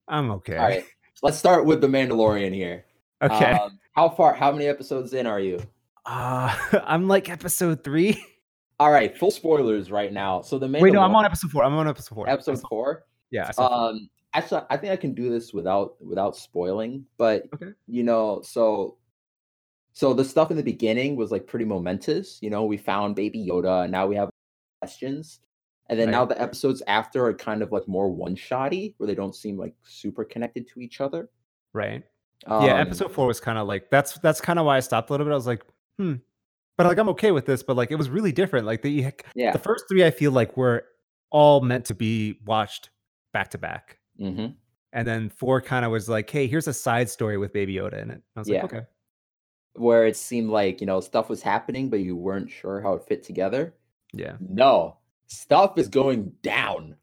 I'm okay. All right, let's start with The Mandalorian here. Okay. How many episodes in are you? I'm like episode 3. All right, full spoilers right now. So the Mandalorian... Wait, no, I'm on episode 4. Episode 4? Yeah. Actually, I think I can do this without spoiling, but you know, so the stuff in the beginning was like pretty momentous. You know, we found Baby Yoda, and now we have questions. And then now the episodes after are kind of like more one-shotty, where they don't seem like super connected to each other. Right. Yeah, episode 4 was kind of like, that's kind of why I stopped a little bit. I was like, but like I'm okay with this, but like it was really different. Like the first 3, I feel like were all meant to be watched back to back. Mm-hmm. And then 4 kind of was like, hey, here's a side story with Baby Yoda in it. I was like, okay. Where it seemed like, you know, stuff was happening, but you weren't sure how it fit together. Yeah. No. Stuff is going down.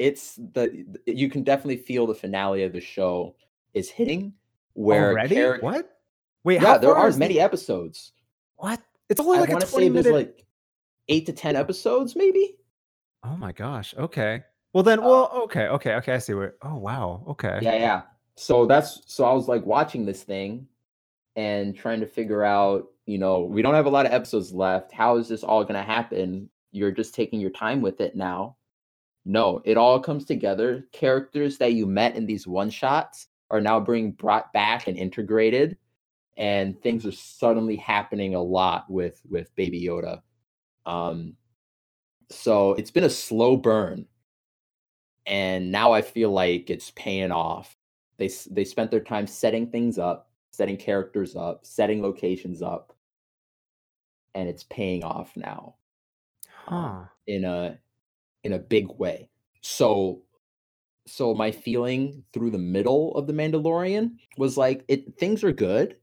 You can definitely feel the finale of the show is hitting. Where already? What? Wait, yeah, there are many episodes. What? It's only like a 20-minute. There's like 8 to 10 episodes, maybe. Oh my gosh. Okay. Well then. Okay. I see where. Oh wow. Okay. Yeah. So I was like watching this thing and trying to figure out. You know, we don't have a lot of episodes left. How is this all going to happen? You're just taking your time with it now. No, it all comes together. Characters that you met in these one-shots are now being brought back and integrated, and things are suddenly happening a lot with Baby Yoda. So it's been a slow burn, and now I feel like it's paying off. They spent their time setting things up, setting characters up, setting locations up, and it's paying off now. In a big way. So my feeling through the middle of The Mandalorian was like, things are good,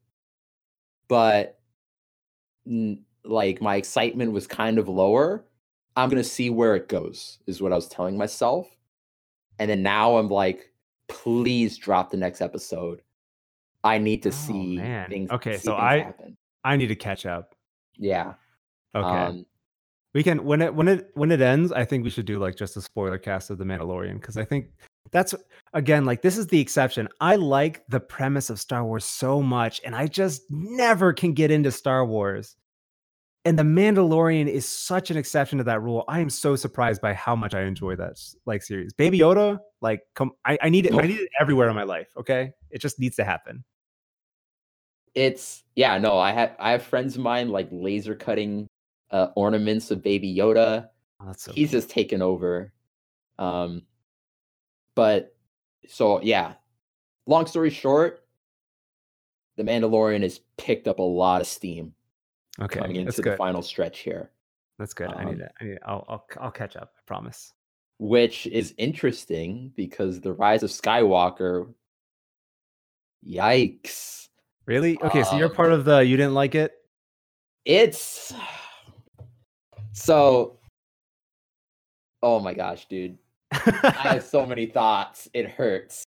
but like my excitement was kind of lower. I'm going to see where it goes, is what I was telling myself. And then now I'm like, please drop the next episode. I need to see things. Okay, see so things happen. I need to catch up. Yeah. Okay. We can when it ends. I think we should do like just a spoiler cast of The Mandalorian, because I think that's again like this is the exception. I like the premise of Star Wars so much, and I just never can get into Star Wars. And The Mandalorian is such an exception to that rule. I am so surprised by how much I enjoy that like series. Baby Yoda, like come, I need it. I need it everywhere in my life. Okay, it just needs to happen. It's yeah, no, I have friends of mine like laser cutting ornaments of Baby Yoda. Oh, that's so he's cool. Just taken over. But so yeah, long story short, The Mandalorian has picked up a lot of steam. Okay, coming into the final stretch here. That's good. I need it. I'll catch up. I promise. Which is interesting because The Rise of Skywalker. Yikes! Really? Okay, so you're part of the you didn't like it. It's so. Oh my gosh, dude! I have so many thoughts. It hurts.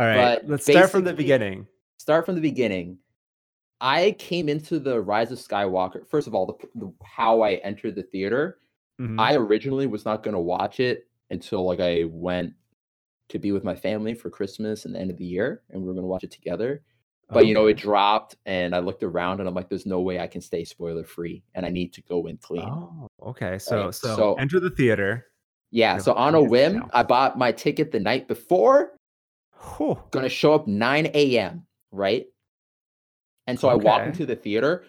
All right, but let's start from the beginning. I came into The Rise of Skywalker. First of all, how I entered the theater. Mm-hmm. I originally was not going to watch it until like I went to be with my family for Christmas and the end of the year, and we were going to watch it together. But okay. You know, it dropped, and I looked around, and I'm like, "There's no way I can stay spoiler free, and I need to go in clean." Oh, okay. So enter the theater. Yeah. So on a whim, I bought my ticket the night before. Whew. Gonna show up 9 a.m. Right. And so I walked into the theater.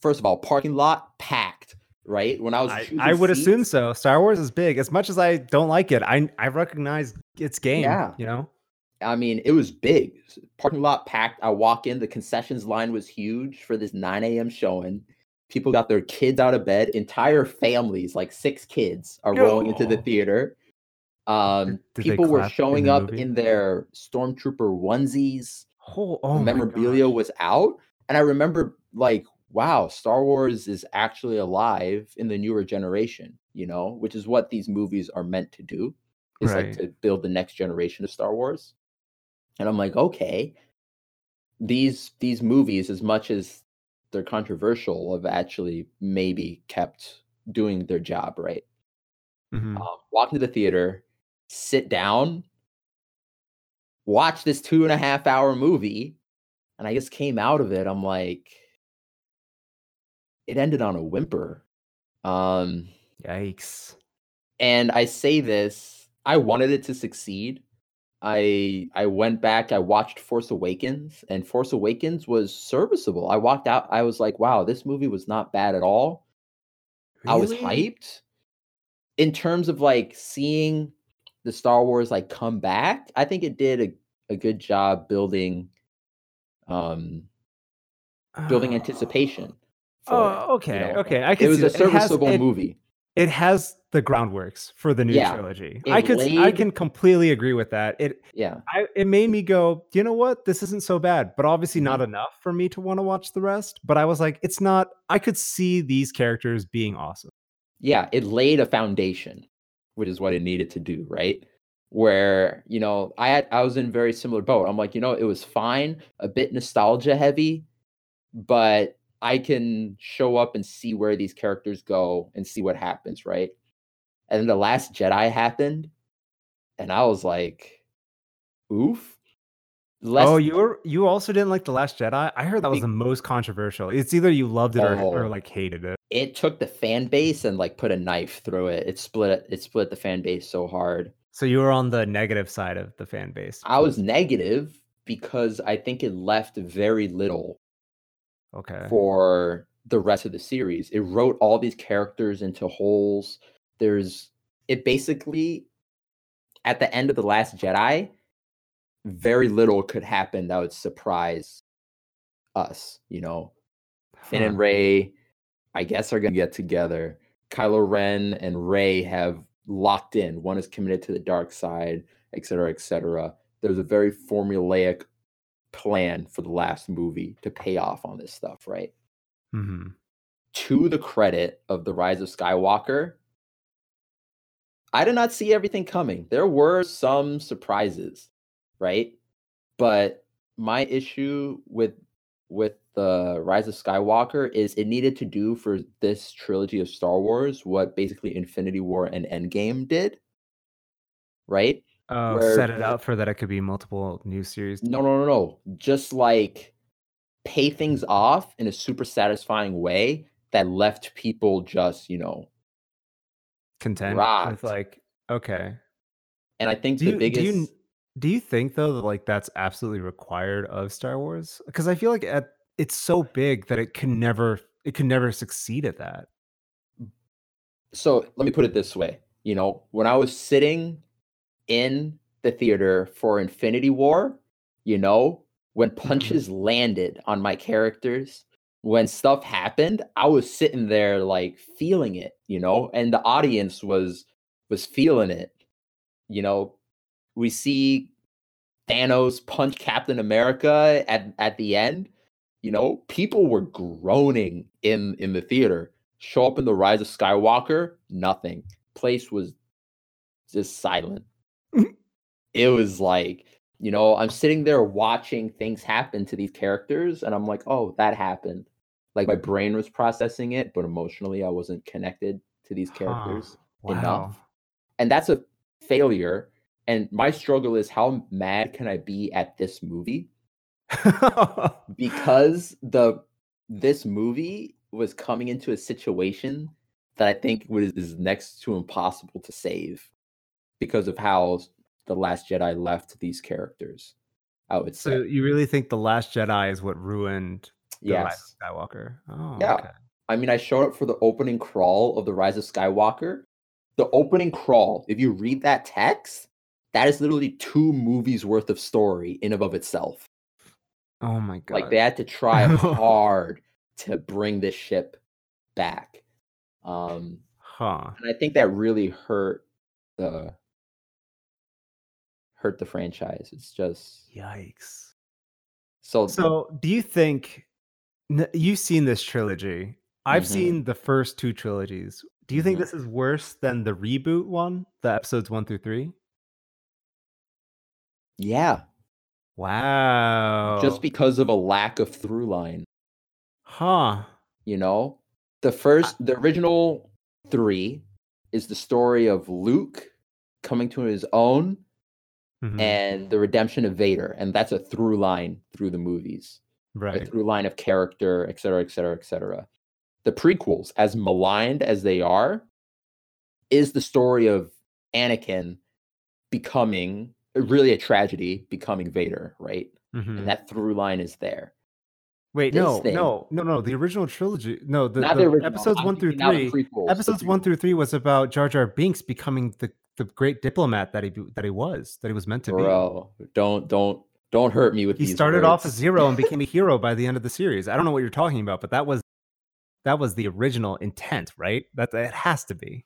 First of all, parking lot packed, right? When I was I would assume so. Star Wars is big. As much as I don't like it, I recognize its game, you know? I mean, it was big. Parking lot packed. I walk in. The concessions line was huge for this 9 a.m. showing. People got their kids out of bed. Entire families, like 6 kids, are rolling into the theater. Did people were showing up in their Stormtrooper onesies. Oh, memorabilia was out, and I remember like, wow, Star Wars is actually alive in the newer generation, you know, which is what these movies are meant to do, is like to build the next generation of Star Wars. And I'm like, okay, these movies, as much as they're controversial, have actually maybe kept doing their job right. Mm-hmm. Walk into the theater, sit down, watch this 2.5-hour movie, and I just came out of it. I'm like, it ended on a whimper. Yikes. And I say this, I wanted it to succeed. I went back, I watched Force Awakens, and Force Awakens was serviceable. I walked out, I was like, wow, this movie was not bad at all. Really? I was hyped. In terms of like seeing the Star Wars like come back, I think it did a good job building building anticipation. Okay. I can see it. It was a serviceable movie. It has the groundworks for the new trilogy. I can completely agree with that. It made me go, you know what? This isn't so bad, but obviously not enough for me to want to watch the rest. But I was like, it's not. I could see these characters being awesome. Yeah, it laid a foundation, which is what it needed to do, right? Where, you know, I was in a very similar boat. I'm like, you know, it was fine, a bit nostalgia heavy, but I can show up and see where these characters go and see what happens, right? And then The Last Jedi happened, and I was like, oof. You also didn't like The Last Jedi? I heard that was the most controversial. It's either you loved it or like hated it. It took the fan base and like put a knife through it. It split the fan base so hard. So you were on the negative side of the fan base. I was negative because I think it left very little for the rest of the series. It wrote all these characters into holes. It basically, at the end of The Last Jedi, very little could happen that would surprise us, you know. Finn and Rey, I guess, are going to get together. Kylo Ren and Rey have locked in. One is committed to the dark side, et cetera, et cetera. There's a very formulaic plan for the last movie to pay off on this stuff, right? Mm-hmm. To the credit of The Rise of Skywalker, I did not see everything coming. There were some surprises, right? But my issue with The Rise of Skywalker is it needed to do for this trilogy of Star Wars what basically Infinity War and Endgame did, right? Set it up for that it could be multiple new series. No. Just like pay things off in a super satisfying way that left people just, you know, content. Rocked. It's like, okay. And I think the biggest... Do you think though that like that's absolutely required of Star Wars? Because I feel like it's so big that it can never succeed at that. So let me put it this way. You know, when I was sitting in the theater for Infinity War, you know, when punches landed on my characters, when stuff happened, I was sitting there like feeling it, you know, and the audience was feeling it. You know, we see Thanos punch Captain America at the end. You know, people were groaning in the theater. Show up in The Rise of Skywalker, nothing. Place was just silent. It was like, you know, I'm sitting there watching things happen to these characters, and I'm like, oh, that happened. Like, my brain was processing it, but emotionally I wasn't connected to these characters enough. And that's a failure. And my struggle is, how mad can I be at this movie? Because this movie was coming into a situation that I think is next to impossible to save because of how The Last Jedi left these characters, I would say. So you really think The Last Jedi is what ruined The Rise of Skywalker? Oh, yeah. Okay. I mean, I showed up for the opening crawl of The Rise of Skywalker. The opening crawl, if you read that text, that is literally 2 movies worth of story in and of itself. Oh my God. Like, they had to try hard to bring this ship back. And I think that really hurt the franchise. It's just yikes. So do you think you've seen this trilogy? I've seen the first 2 trilogies. Do you think this is worse than the reboot one, the episodes 1 through 3? Yeah. Wow. Just because of a lack of through line. You know, the original 3 is the story of Luke coming to his own and the redemption of Vader. And that's a through line through the movies. Right. A through line of character, et cetera, et cetera, et cetera. The prequels, as maligned as they are, is the story of Anakin becoming, really a tragedy, becoming Vader, right? And that through line is there. Wait, no. The original trilogy, the episodes 1 through 3. Episodes 1 through 3 was about Jar Jar Binks becoming the great diplomat that he was meant to be. Bro, don't hurt me with these. He started off as zero and became a hero by the end of the series. I don't know what you're talking about, but that was the original intent, right? That it has to be.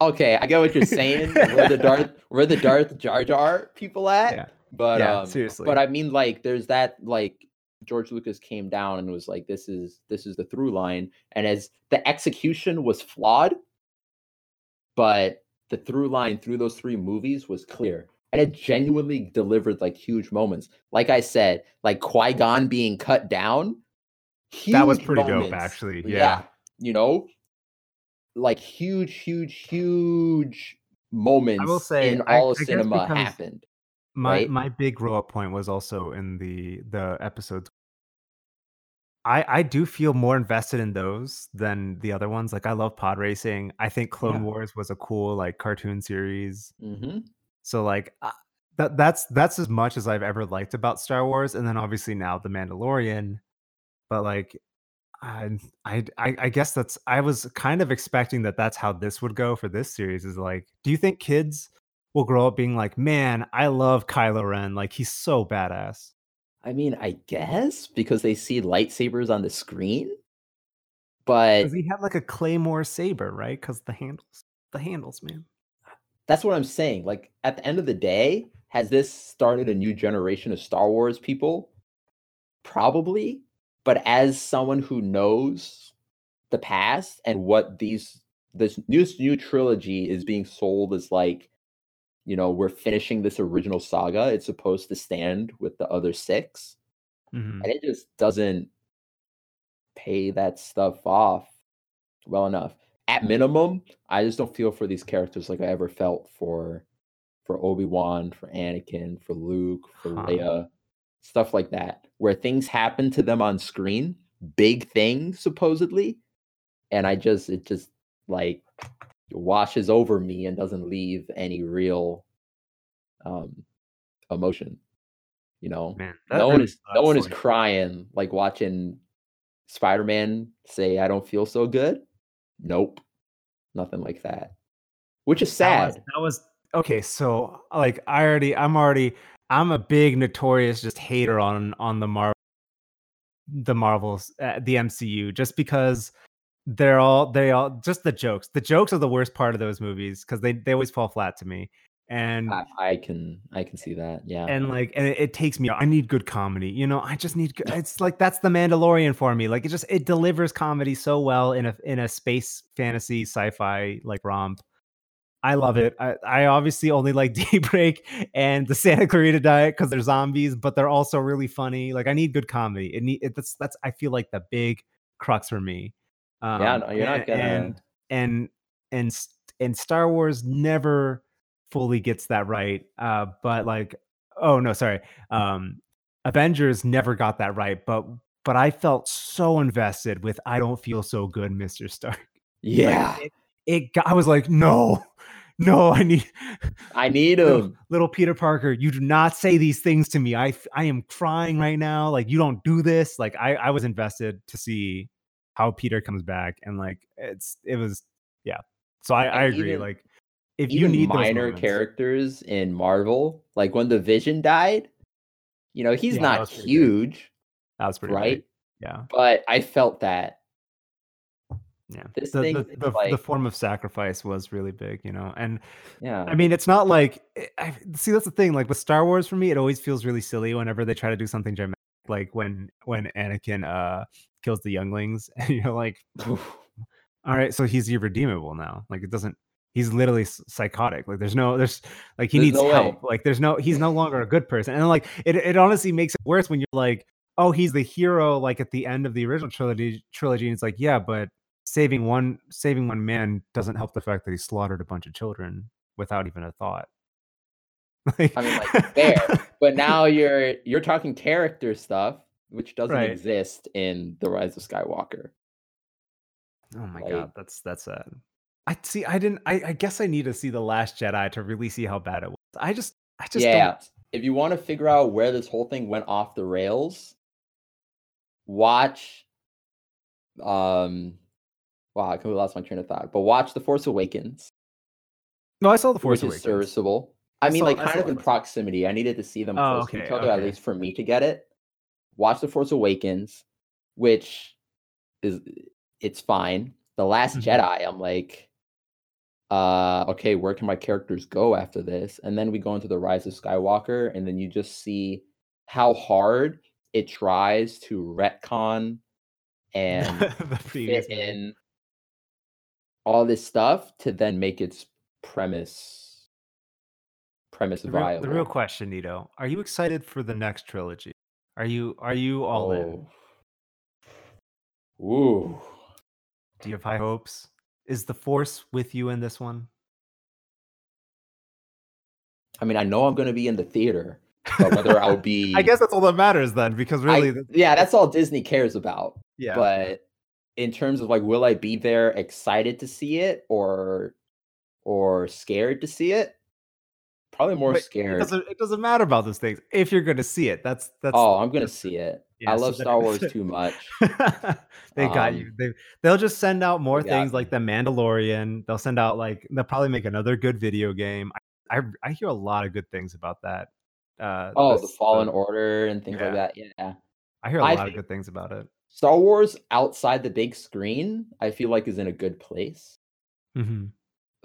Okay, I get what you're saying. We're the Darth Jar Jar people at, yeah. But yeah, seriously. But I mean, like, there's that, like, George Lucas came down and was like, this is the through line. And as the execution was flawed, but the through line through those 3 movies was clear. And it genuinely delivered, like, huge moments. Like I said, like Qui-Gon being cut down. That was pretty dope, actually. Yeah. You know, like, huge moments, I will say, in all of cinema happened. My big grow up point was also in the episodes. I do feel more invested in those than the other ones. Like, I love pod racing. I think Clone Wars was a cool, like, cartoon series. So, like, that's as much as I've ever liked about Star Wars. And then obviously now The Mandalorian. But, like, I guess I was kind of expecting that's how this would go for this series. Is like, do you think kids will grow up being like, man, I love Kylo Ren. Like, he's so badass. I mean, I guess because they see lightsabers on the screen, but because he had, like, a claymore saber, right? Because the handles, man. That's what I'm saying. Like, at the end of the day, has this started a new generation of Star Wars people? Probably. But as someone who knows the past and what this new trilogy is being sold as, like, you know, we're finishing this original saga. It's supposed to stand with the other 6. And it just doesn't pay that stuff off well enough. At minimum, I just don't feel for these characters like I ever felt for Obi-Wan, for Anakin, for Luke, for Leia, stuff like that, where things happen to them on screen, big things supposedly, and it just like washes over me and doesn't leave any real emotion. You know, man, no one is crying like watching Spider-Man say, "I don't feel so good." Nope, nothing like that. Which is sad. That was okay. So like, I'm a big notorious just hater on the Marvels, the MCU, just because they all just the jokes. The jokes are the worst part of those movies because they always fall flat to me. And I can see that, yeah. And like, and it takes me. I need good comedy, you know. I just need. It's like that's the Mandalorian for me. Like it delivers comedy so well in a space fantasy sci-fi like romp. I love it. I obviously only like Daybreak and the Santa Clarita Diet because they're zombies, but they're also really funny. Like I need good comedy. That's I feel like the big crux for me. Yeah, no, you're not gonna. And Star Wars never fully gets that right, but like, oh no, sorry, Avengers never got that right, but I felt so invested with I don't feel so good, Mr. Stark. Yeah, like, I was like, no, I need him, little Peter Parker. You do not say these things to me. I am crying right now. Like you don't do this. Like I was invested to see how Peter comes back, and like it was yeah. So I agree. Like. If you need minor characters in Marvel, like when the Vision died, you know, he's not huge. That was pretty right. Yeah. But I felt that. Yeah. This thing, the form of sacrifice was really big, you know, and yeah, I mean, it's not like see, that's the thing. Like with Star Wars for me, it always feels really silly whenever they try to do something dramatic, like when Anakin kills the younglings and you're like, all right, so he's irredeemable now. Like it doesn't. He's literally psychotic. Like there's no help. Like he's no longer a good person. And like, it honestly makes it worse when you're like, oh, he's the hero. Like at the end of the original trilogy. And it's like, yeah, but saving one man doesn't help the fact that he slaughtered a bunch of children without even a thought. Like, I mean, like there, but now you're talking character stuff, which doesn't exist in The Rise of Skywalker. Oh my God. That's sad. I see. I guess I need to see The Last Jedi to really see how bad it was. I just don't. If you want to figure out where this whole thing went off the rails, watch. Wow, I completely lost my train of thought. But watch The Force Awakens. No, I saw The Force Awakens. Which is serviceable. I mean, kind of in proximity. I needed to see them first. Okay, at least for me to get it. Watch The Force Awakens, which is it's fine. The Last Jedi, I'm like. Okay, where can my characters go after this? And then we go into The Rise of Skywalker, and then you just see how hard it tries to retcon and fit in all this stuff to then make its premise viable. The real question, Nito, are you excited for the next trilogy? Are you all in? Ooh. Do you have high hopes? Is the Force with you in this one? I mean, I know I'm going to be in the theater, but whether I'll be... I guess that's all that matters then, because really... that's all Disney cares about. Yeah. But in terms of like, will I be there excited to see it or scared to see it? Probably more scared. It doesn't matter about those things. If you're going to see it, that's... Oh, I'm going to see it. Yeah, I love Star Wars too much. They got you. They'll just send out more things like The Mandalorian. They'll send out like they'll probably make another good video game. I hear a lot of good things about that. The Fallen Order and things like that. Yeah, I hear a lot of good things about it. Star Wars outside the big screen, I feel like, is in a good place. Mm-hmm.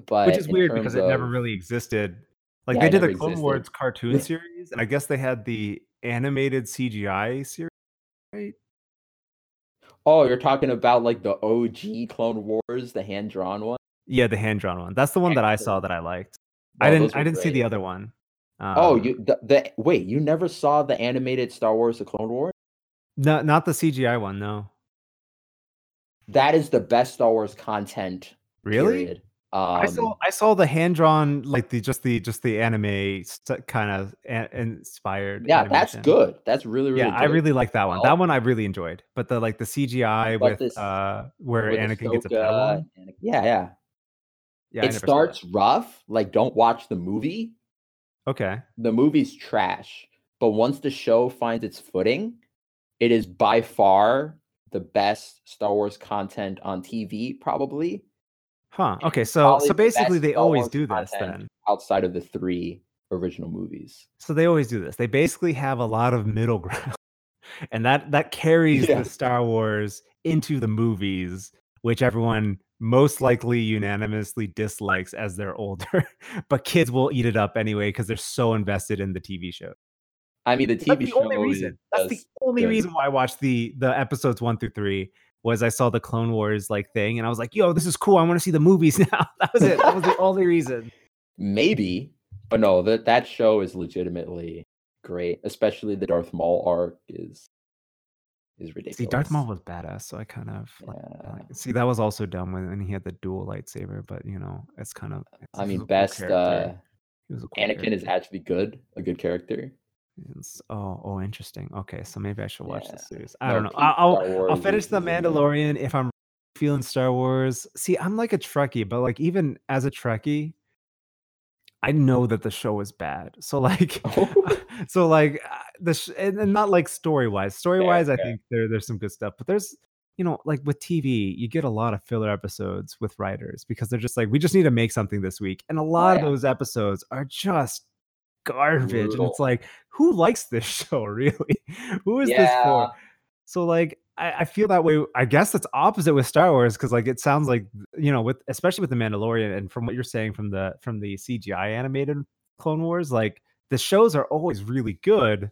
But which is weird because it never really existed. Like they did the Clone Wars cartoon series, and I guess they had the animated CGI series. Right. Oh, you're talking about like the OG Clone Wars, the hand-drawn one? Yeah, the hand-drawn one. That's the one that I saw that I liked. Oh, I didn't see the other one. You never saw the animated Star Wars The Clone Wars? No, not the CGI one, no. That is the best Star Wars content. Really? Period. I saw the hand-drawn, like the anime kind of inspired. Yeah, animation. That's good. That's really good. I really like that one. That one I really enjoyed. But the like the CGI with this, where Anakin gets a pedal. Yeah. It starts rough. Like, don't watch the movie, Okay. The movie's trash, but once the show finds its footing, it is by far the best Star Wars content on TV, probably. Huh. Okay. So basically they always do this then. Outside of the three original movies. So they always do this. They basically have a lot of middle ground. And that carries the Star Wars into the movies, which everyone most likely unanimously dislikes as they're older. But kids will eat it up anyway because they're so invested in the TV show. I mean, the TV show. That's the only reason why I watched the episodes 1 through 3 was I saw the Clone Wars like thing, and I was like, "Yo, this is cool. I want to see the movies now." That was it. That was the only reason. Maybe, but no. That show is legitimately great, especially the Darth Maul arc is ridiculous. See, Darth Maul was badass, so I kind of see that was also dumb when he had the dual lightsaber, but you know, it's kind of. I mean, best Anakin is actually a good character. Oh, interesting. Okay, so maybe I should watch this series. I don't know. I'll finish The Mandalorian if I'm feeling Star Wars. See, I'm like a Trekkie, but like even as a Trekkie, I know that the show is bad. So like and not like story-wise. Story-wise, I think there's some good stuff, but there's, you know, like with TV, you get a lot of filler episodes with writers because they're just like, we just need to make something this week, and a lot of those episodes are just garbage. Brutal. And it's like, who likes this show, really? Who is this for? So like I feel that way. I guess that's opposite with Star Wars, because like it sounds like, you know, with especially with The Mandalorian, and from what you're saying from the CGI animated Clone Wars, like the shows are always really good,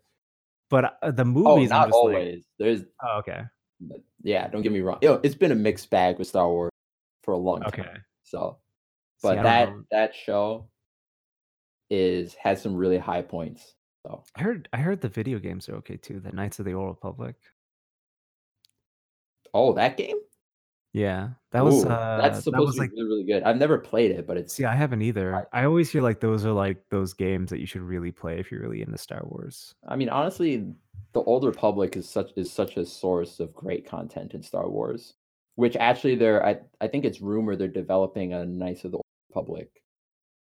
but the movies not always. Like, there's don't get me wrong. Yo, it's been a mixed bag with Star Wars for a long time. Okay. So but that show has some really high points. So I heard the video games are okay too. The Knights of the Old Republic. Oh, that game? Yeah, that was that's supposed to be like, really good. I've never played it, but it's I haven't either. I always hear like those are like those games that you should really play if you're really into Star Wars. I mean, honestly, the Old Republic is such a source of great content in Star Wars, which actually I think it's rumored they're developing a Knights of the Old Republic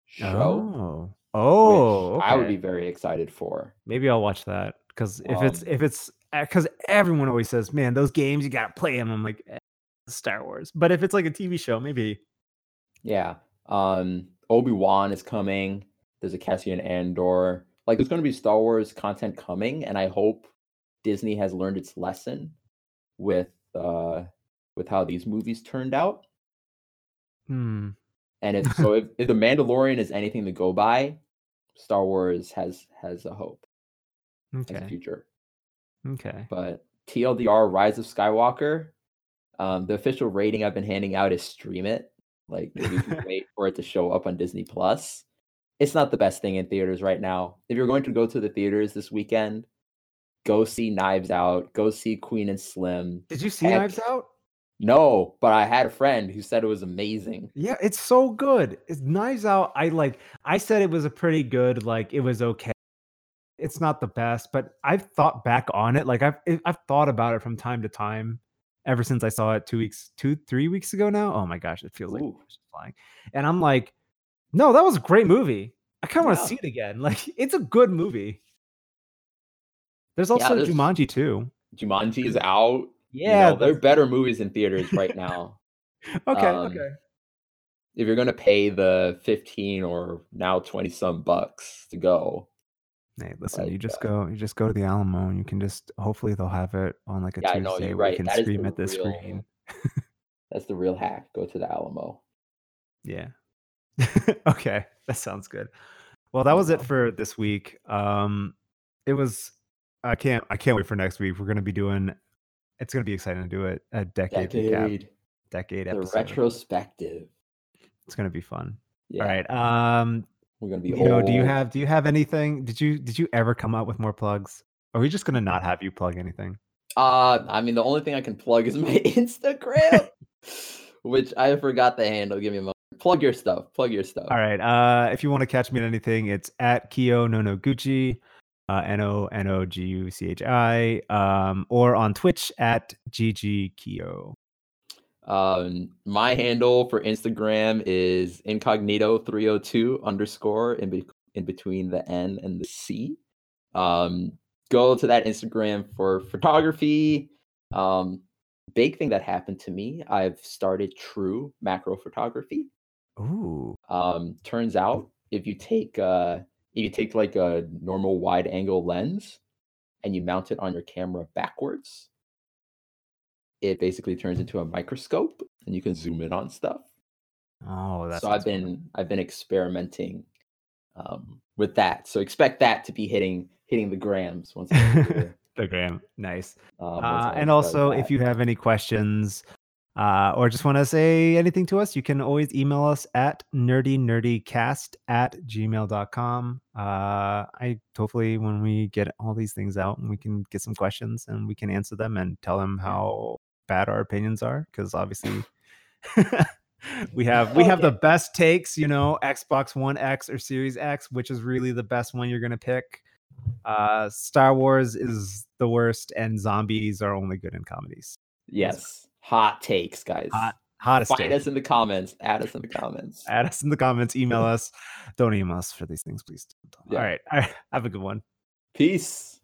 show. Oh, okay. I would be very excited for. Maybe I'll watch that, because if it's because everyone always says, man, those games you gotta play them. I'm like, Star Wars. But if it's like a TV show, maybe. Yeah. Obi-Wan is coming. There's a Cassian Andor. Like, there's going to be Star Wars content coming, and I hope Disney has learned its lesson with how these movies turned out. Hmm. And if The Mandalorian is anything to go by, Star Wars has a hope. Okay. Has a future. Okay. But TLDR, Rise of Skywalker, the official rating I've been handing out is stream it. Like, you can wait for it to show up on Disney Plus. It's not the best thing in theaters right now. If you're going to go to the theaters this weekend, go see Knives Out. Go see Queen and Slim. Did you see Knives Out? No, but I had a friend who said it was amazing. Yeah, it's so good. It's Knives Out. I said it was a pretty good, like it was okay. It's not the best, but I've thought back on it. Like I've thought about it from time to time ever since I saw it 3 weeks ago now. Oh my gosh, it feels like it's flying. And I'm like, no, that was a great movie. I kind of want to see it again. Like, it's a good movie. There's also Jumanji too. Jumanji is out. Yeah, you know, there are better movies in theaters right now. Okay. If you're gonna pay the 15 or now 20 some bucks to go, hey, listen, like, you just go to the Alamo, and you can just hopefully they'll have it on like a Tuesday. I know, you're right. We can that stream at this screen. That's the real hack. Go to the Alamo. Yeah. Okay, that sounds good. Well, that was it for this week. It was. I can't wait for next week. We're gonna be doing. It's going to be exciting to do it. A decade episode. The retrospective. It's going to be fun. Yeah. All right. We're going to be old. Do you have anything? Did you ever come out with more plugs? Or are we just going to not have you plug anything? I mean, the only thing I can plug is my Instagram, which I forgot the handle. Give me a moment. Plug your stuff. All right. If you want to catch me at anything, it's at Kyo Nonoguchi. Nonoguchi, or on Twitch at ggkio. My handle for Instagram is incognito302 _ in between the N and the C. Go to that Instagram for photography. Big thing that happened to me, I've started true macro photography. Ooh. Turns out if you take like a normal wide angle lens and you mount it on your camera backwards, it basically turns into a microscope and you can zoom in on stuff. Oh, that's so I've been experimenting with that. So expect that to be hitting the grams once. The gram, nice. And also, if you have any questions or just want to say anything to us, you can always email us at nerdynerdycast@gmail.com. I hopefully when we get all these things out and we can get some questions and we can answer them and tell them how bad our opinions are, because obviously we have the best takes, Xbox One X or Series X, which is really the best one you're going to pick. Star Wars is the worst, and zombies are only good in comedies. Yes. Hot takes, guys. Hottest take. Add us in the comments. Email us. Don't email us for these things, please. Don't. Yeah. All right. Have a good one. Peace.